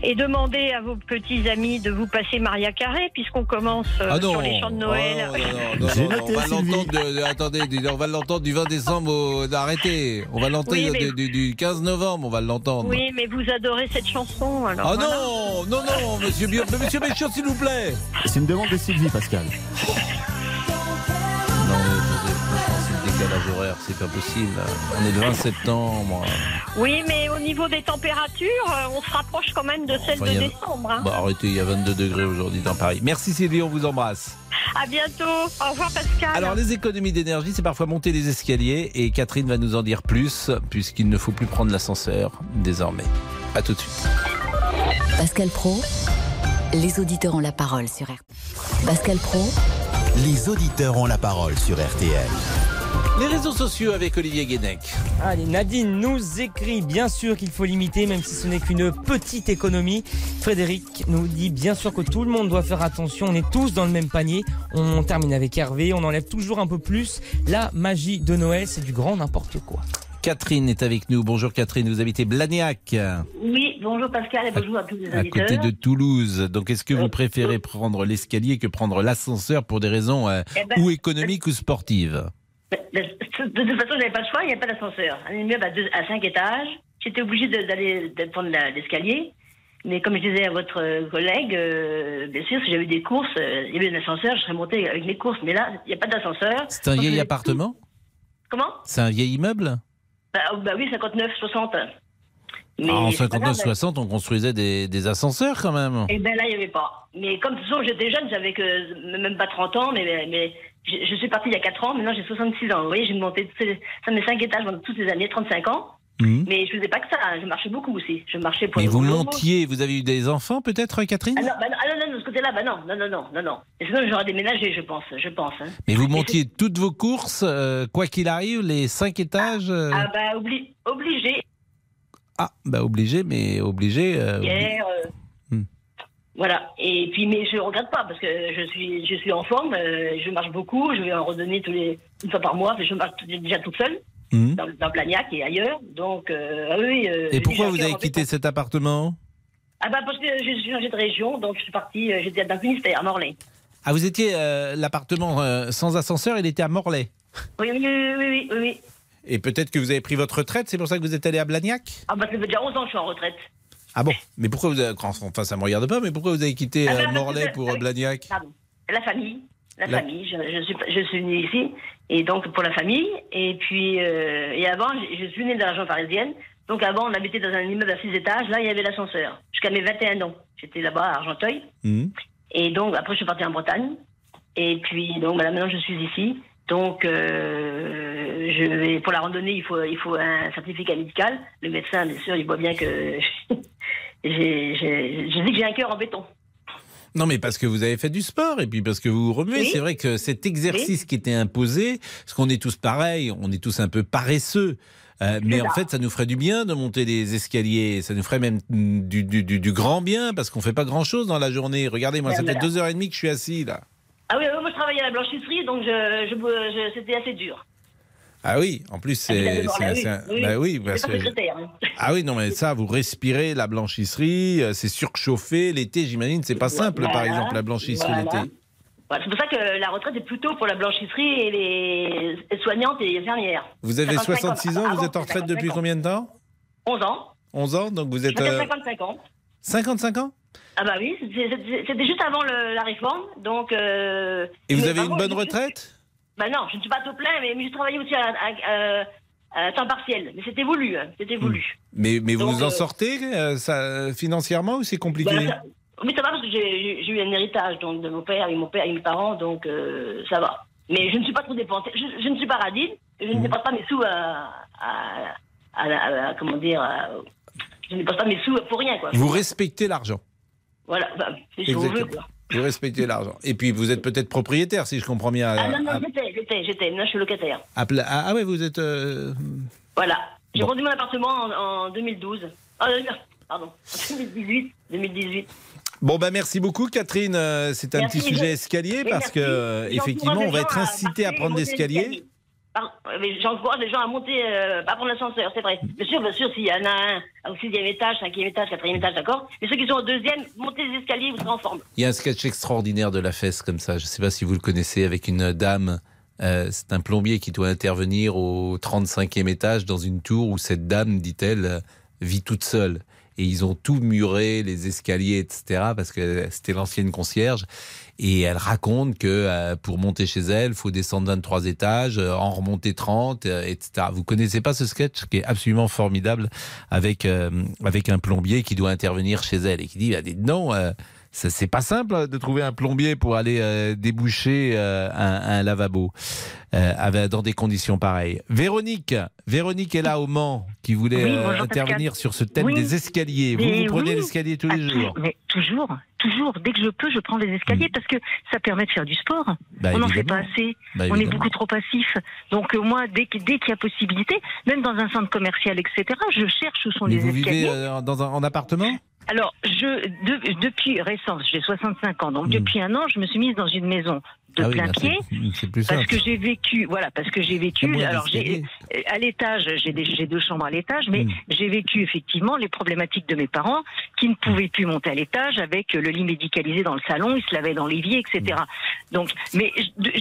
Et demandez à vos petits amis de vous passer Maria Carré, puisqu'on commence euh, ah non, sur les chants de Noël. Oh, non, non, non, non, on va l'entendre. De, de, attendez, on va l'entendre du vingt décembre. Au, d'arrêter. On va l'entendre oui, mais... du, du quinze novembre. On va l'entendre. Oui, mais vous adorez cette chanson. Alors, ah voilà. non, non, non, Monsieur Biot, Monsieur Bichot, s'il vous plaît. C'est une demande de Sylvie, Pascal. Horaire, c'est pas possible. On est le vingt septembre. Oui, mais au niveau des températures, on se rapproche quand même de celle enfin, de a... décembre. Hein. Bon, arrêtez, il y a vingt-deux degrés aujourd'hui dans Paris. Merci Sylvie, on vous embrasse. À bientôt. Au revoir Pascal. Alors les économies d'énergie, c'est parfois monter les escaliers et Catherine va nous en dire plus puisqu'il ne faut plus prendre l'ascenseur désormais. À tout de suite. Pascal Praud, les auditeurs ont la parole sur R T L. Pascal Praud, les auditeurs ont la parole sur R T L. Les réseaux sociaux avec Olivier Guénec. Allez, Nadine nous écrit bien sûr qu'il faut limiter, même si ce n'est qu'une petite économie. Frédéric nous dit bien sûr que tout le monde doit faire attention, on est tous dans le même panier. On termine avec Hervé, on enlève toujours un peu plus. La magie de Noël, c'est du grand n'importe quoi. Catherine est avec nous. Bonjour Catherine, vous habitez Blagnac. Oui, bonjour Pascal et bonjour à, à tous les auditeurs. À côté de Toulouse. Donc est-ce que vous préférez prendre l'escalier que prendre l'ascenseur pour des raisons euh, eh ben, ou économiques ou sportives ? De toute façon, j'avais pas le choix, il n'y avait pas d'ascenseur. Un immeuble à, deux, à cinq étages, j'étais obligée d'aller prendre l'escalier. Mais comme je disais à votre collègue, euh, bien sûr, si j'avais des courses, euh, il y avait un ascenseur, je serais montée avec mes courses. Mais là, il n'y a pas d'ascenseur. C'est un vieil appartement ? Comment ? C'est un vieil immeuble ? Bah, bah oui, cinquante-neuf soixante. Mais ah, en cinquante-neuf soixante, on construisait des, des ascenseurs quand même. Eh bien là, il n'y avait pas. Mais comme de toute façon, j'étais jeune, j'avais que, même pas trente ans, mais, mais je, je suis partie il y a quatre ans, maintenant j'ai soixante-six ans. Vous voyez, j'ai monté ces, ça mes cinq étages pendant toutes ces années, trente-cinq ans. Mmh. Mais je ne faisais pas que ça, je marchais beaucoup aussi. Je marchais pour mais vous montiez, vous avez eu des enfants peut-être, Catherine ? Ah non, bah non, ah non, non, de ce côté-là, bah non, non, non, non, non, non. Et sinon, j'aurais déménagé, je pense, je pense. Hein. Mais vous montiez toutes vos courses, euh, quoi qu'il arrive, les cinq étages euh... Ah bah obli obligé. Ah, bah obligé, mais obligé. Euh, obligé. Euh, hum. Voilà. Et puis, mais je ne regrette pas parce que je suis, je suis en forme, euh, je marche beaucoup, je vais en redonner tous les, une fois par mois, je marche déjà toute seule, hum. dans, dans Blagnac et ailleurs. Donc, euh, oui. Euh, et pourquoi vous avez quitté cet appartement ? Ah, bah parce que je suis changée de région, donc je suis partie, euh, j'étais dans le ministère, à Morlaix. Ah, vous étiez, euh, l'appartement euh, sans ascenseur, il était à Morlaix ? Oui, oui, oui, oui, oui. oui. Et peut-être que vous avez pris votre retraite, c'est pour ça que vous êtes allé à Blagnac ? Ah bah ça fait déjà onze ans que je suis en retraite. Ah bon ? Mais pourquoi vous avez... Enfin, ça ne me regarde pas, mais pourquoi vous avez quitté ah, Morlaix pour avec... Blagnac ? Pardon. La famille, la, la... famille. Je, je, suis, je suis née ici, et donc pour la famille. Et puis, euh, et avant, je, je suis née dans la région parisienne. Donc avant, on habitait dans un immeuble à six étages. Là, il y avait l'ascenseur. Jusqu'à mes vingt et un ans. J'étais là-bas à Argenteuil. Mmh. Et donc, après, je suis partie en Bretagne. Et puis, donc, bah, là, maintenant, je suis ici. Donc, euh, je vais, pour la randonnée, il faut, il faut un certificat médical. Le médecin, bien sûr, il voit bien que j'ai dit que j'ai un cœur en béton. Non, mais parce que vous avez fait du sport et puis parce que vous vous remuez. Oui. C'est vrai que cet exercice oui. qui était imposé, parce qu'on est tous pareils, on est tous un peu paresseux. Euh, mais en fait, ça nous ferait du bien de monter des escaliers. Ça nous ferait même du, du, du, du grand bien parce qu'on ne fait pas grand-chose dans la journée. Regardez, moi, ça fait deux heures et demie que je suis assis, là. Ah oui, moi je travaillais à la blanchisserie, donc je, je, je, c'était assez dur. Ah oui, en plus c'est... Ah, un... oui. Bah oui, parce que... ah oui, non mais ça, vous respirez la blanchisserie, c'est surchauffé, l'été j'imagine, c'est pas simple voilà. par exemple la blanchisserie l'été. Voilà. Voilà, c'est pour ça que la retraite est plutôt pour la blanchisserie et les soignantes et les infirmières. Vous avez soixante-six ans, vous êtes en retraite depuis combien de temps ? onze ans. onze ans, donc vous êtes... Euh... cinquante-cinq ans. cinquante-cinq ans ? Ah bah oui, c'était juste avant le, la réforme, donc... Euh, et vous avez une bonne retraite ? Bah non, je ne suis pas à taux plein, mais, mais je travaillais aussi à, à, à, à temps partiel. Mais c'était voulu, hein, c'était voulu. Mmh. Mais, mais donc, vous euh, en sortez euh, ça, financièrement ou c'est compliqué ? Bah ça, mais ça va parce que j'ai eu un héritage donc, de mon père et mon père et mes parents, donc euh, ça va. Mais je ne suis pas trop dépensée, je, je ne suis pas radine, je ne dépense mmh. pas mes sous à... à, à, à, à comment dire à, je ne dépense pas mes sous pour rien, quoi. Vous respectez l'argent ? Voilà, bah, c'est ce qu'on veut, quoi. Vous respectez l'argent. Et puis, vous êtes peut-être propriétaire, si je comprends bien. À, ah non, non, à... j'étais, j'étais, j'étais. Non, je suis locataire. À pla... Ah oui, vous êtes... Euh... Voilà. J'ai bon. vendu mon appartement en, en deux mille douze. Oh, pardon, en deux mille dix-huit. deux mille dix-huit. Bon, ben bah, merci beaucoup, Catherine. C'est un merci, petit sujet je... escalier, oui, parce qu'effectivement, on va être incité à, à prendre l'escalier. J'encourage les gens à monter, euh, à prendre l'ascenseur, c'est vrai. Bien sûr, bien sûr, s'il y en a un au sixième étage, cinquième étage, quatrième étage, d'accord. Mais ceux qui sont au deuxième, montez les escaliers, vous serez en forme. Il y a un sketch extraordinaire de La Fesse comme ça, je ne sais pas si vous le connaissez, avec une dame, euh, c'est un plombier qui doit intervenir au trente-cinquième étage dans une tour où cette dame, dit-elle, vit toute seule. Et ils ont tout muré, les escaliers, et cetera. Parce que c'était l'ancienne concierge. Et elle raconte que euh, pour monter chez elle, il faut descendre vingt-trois étages, euh, en remonter trente, euh, et cetera. Vous ne connaissez pas ce sketch qui est absolument formidable avec, euh, avec un plombier qui doit intervenir chez elle et qui dit, bah, non, euh, c'est pas simple de trouver un plombier pour aller euh, déboucher euh, un, un lavabo euh, dans des conditions pareilles. Véronique, Véronique est là au Mans qui voulait oui, bonjour, euh, intervenir Pascal. Sur ce thème oui. des escaliers. Vous, vous prenez oui. l'escalier tous les jours ? Mais toujours, toujours. Dès que je peux, je prends les escaliers mmh. parce que ça permet de faire du sport. Bah, on n'en fait pas assez. Bah, on est beaucoup trop passif. Donc euh, moi, dès, dès qu'il y a possibilité, même dans un centre commercial, et cetera, je cherche où sont Mais les vous escaliers. Vous vivez euh, dans un, en appartement ? Alors, je, de, depuis récent, j'ai soixante-cinq ans, donc mmh. depuis un an, je me suis mise dans une maison de ah plein oui, pied, c'est, c'est parce que j'ai vécu, voilà, parce que j'ai vécu. Ah bon, alors j'ai à l'étage, j'ai, des, j'ai deux chambres à l'étage, mais mmh. j'ai vécu effectivement les problématiques de mes parents qui ne pouvaient plus monter à l'étage avec le lit médicalisé dans le salon, ils se lavaient dans l'évier, et cetera. Mmh. Donc, mais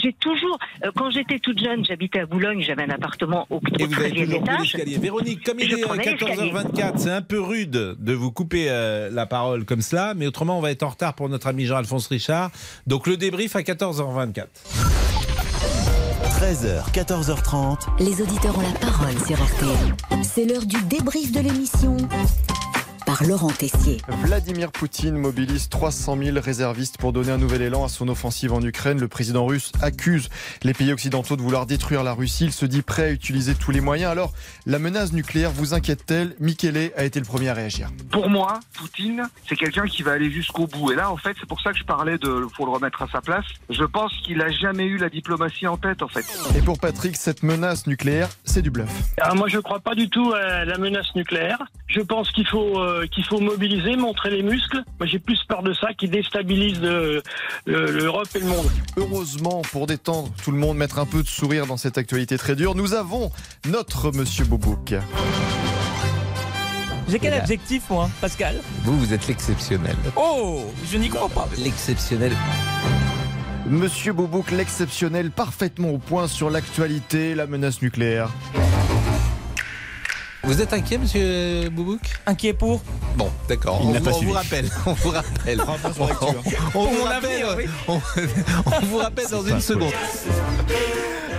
j'ai toujours, quand j'étais toute jeune, j'habitais à Boulogne, j'avais un appartement au treizième étage. Véronique, comme il est quatorze heures vingt-quatre, c'est un peu rude de vous couper euh, la parole comme cela, mais autrement on va être en retard pour notre ami Jean-Alphonse Richard. Donc le débrief à quatorze heures vingt-quatre. treize heures, quatorze heures trente. Les auditeurs ont la parole sur R T L. C'est l'heure du débrief de l'émission. Par Laurent Tessier. Vladimir Poutine mobilise trois cent mille réservistes pour donner un nouvel élan à son offensive en Ukraine. Le président russe accuse les pays occidentaux de vouloir détruire la Russie. Il se dit prêt à utiliser tous les moyens. Alors, la menace nucléaire vous inquiète-t-elle? Michele a été le premier à réagir. Pour moi, Poutine, c'est quelqu'un qui va aller jusqu'au bout. Et là, en fait, c'est pour ça que je parlais de faut le remettre à sa place. Je pense qu'il n'a jamais eu la diplomatie en tête, en fait. Et pour Patrick, cette menace nucléaire, c'est du bluff. Alors moi, je ne crois pas du tout à la menace nucléaire. Je pense qu'il faut... Euh... qu'il faut mobiliser, montrer les muscles. Moi, j'ai plus peur de ça qui déstabilise le, le, l'Europe et le monde. Heureusement, pour détendre tout le monde, mettre un peu de sourire dans cette actualité très dure, nous avons notre monsieur Boubouk. J'ai quel adjectif, moi, Pascal ? Vous, vous êtes l'exceptionnel. Oh, je n'y crois pas. L'exceptionnel. Monsieur Boubouk, l'exceptionnel, parfaitement au point sur l'actualité, la menace nucléaire. Vous êtes inquiet, monsieur Boubouk ? Inquiet pour ? Bon, d'accord. On, vous, on vous rappelle. On vous rappelle. on, on, vous rappelle oui. on, on vous rappelle dans une seconde.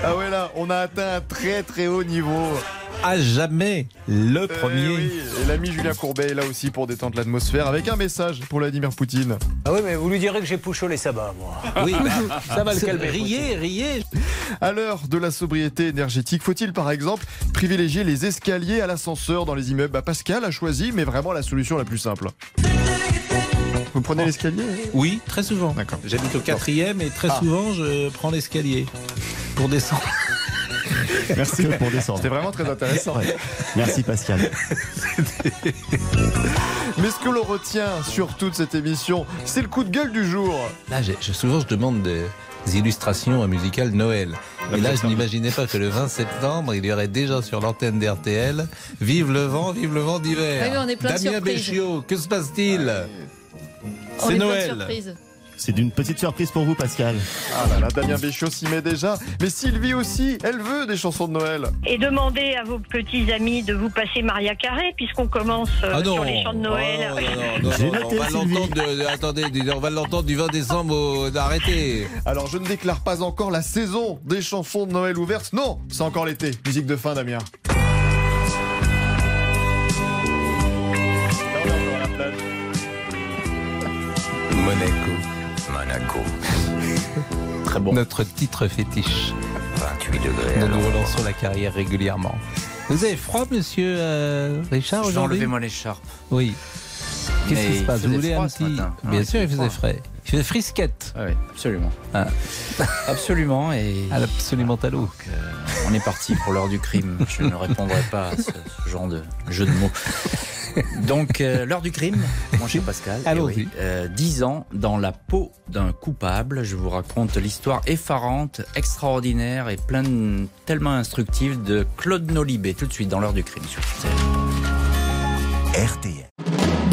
Ah ouais, là, on a atteint un très très haut niveau. À jamais le premier. Euh, oui. Et l'ami Julien Courbet est là aussi pour détendre l'atmosphère avec un message pour Vladimir Poutine. Ah oui, mais vous lui direz que j'ai poucho les sabbats, moi. Oui, bah, ça va le calmer. Riez, riez. À l'heure de la sobriété énergétique, faut-il par exemple privilégier les escaliers à l'ascenseur dans les immeubles ? Bah, Pascal a choisi, mais vraiment la solution la plus simple. Vous prenez l'escalier ? Oui, très souvent. D'accord. J'habite au quatrième et très ah. souvent je prends l'escalier pour descendre. Merci pour descendre. C'était vraiment très intéressant. Ouais. Merci Pascal. Mais ce que l'on retient sur toute cette émission, c'est le coup de gueule du jour. Là, j'ai, souvent, je demande des illustrations musicales Noël. Et là, je n'imaginais pas que le vingt septembre, il y aurait déjà sur l'antenne d'R T L « Vive le vent, vive le vent d'hiver ». Damien Bichot, que se passe-t-il ? C'est Noël. C'est d'une petite surprise pour vous, Pascal. Ah là là, Damien Bichot s'y met déjà. Mais Sylvie aussi, elle veut des chansons de Noël. Et demandez à vos petits amis de vous passer Maria Carré, puisqu'on commence euh, ah sur les chants de Noël. Oh, non, non, non, non, on va l'entendre. De, attendez, on va l'entendre du vingt décembre au, d'arrêter. Alors, je ne déclare pas encore la saison des chansons de Noël ouvertes. Non, c'est encore l'été. Musique de fin, Damien. Monaco. Monaco. Très bon. Notre titre fétiche. vingt-huit degrés. Nous nous relançons la carrière régulièrement. Vous avez froid, monsieur euh, Richard, aujourd'hui ? J'ai enlevé mon écharpe. Oui. Qu'est-ce qui se passe ? Vous voulez un petit. Bien ouais, sûr, il faisait frais. Il faisait frisquette. Ah oui, absolument. Ah. Absolument. Et... Ah, absolument à l'eau. Euh, on est parti pour l'heure du crime. Je ne répondrai pas à ce, ce genre de jeu de mots. Donc, euh, l'heure du crime, mon cher Pascal. Alors, oui, euh, dix ans dans la peau d'un coupable. Je vous raconte l'histoire effarante, extraordinaire et pleine, tellement instructive de Claude Nolibet, tout de suite dans l'heure du crime sur R T L. R T L.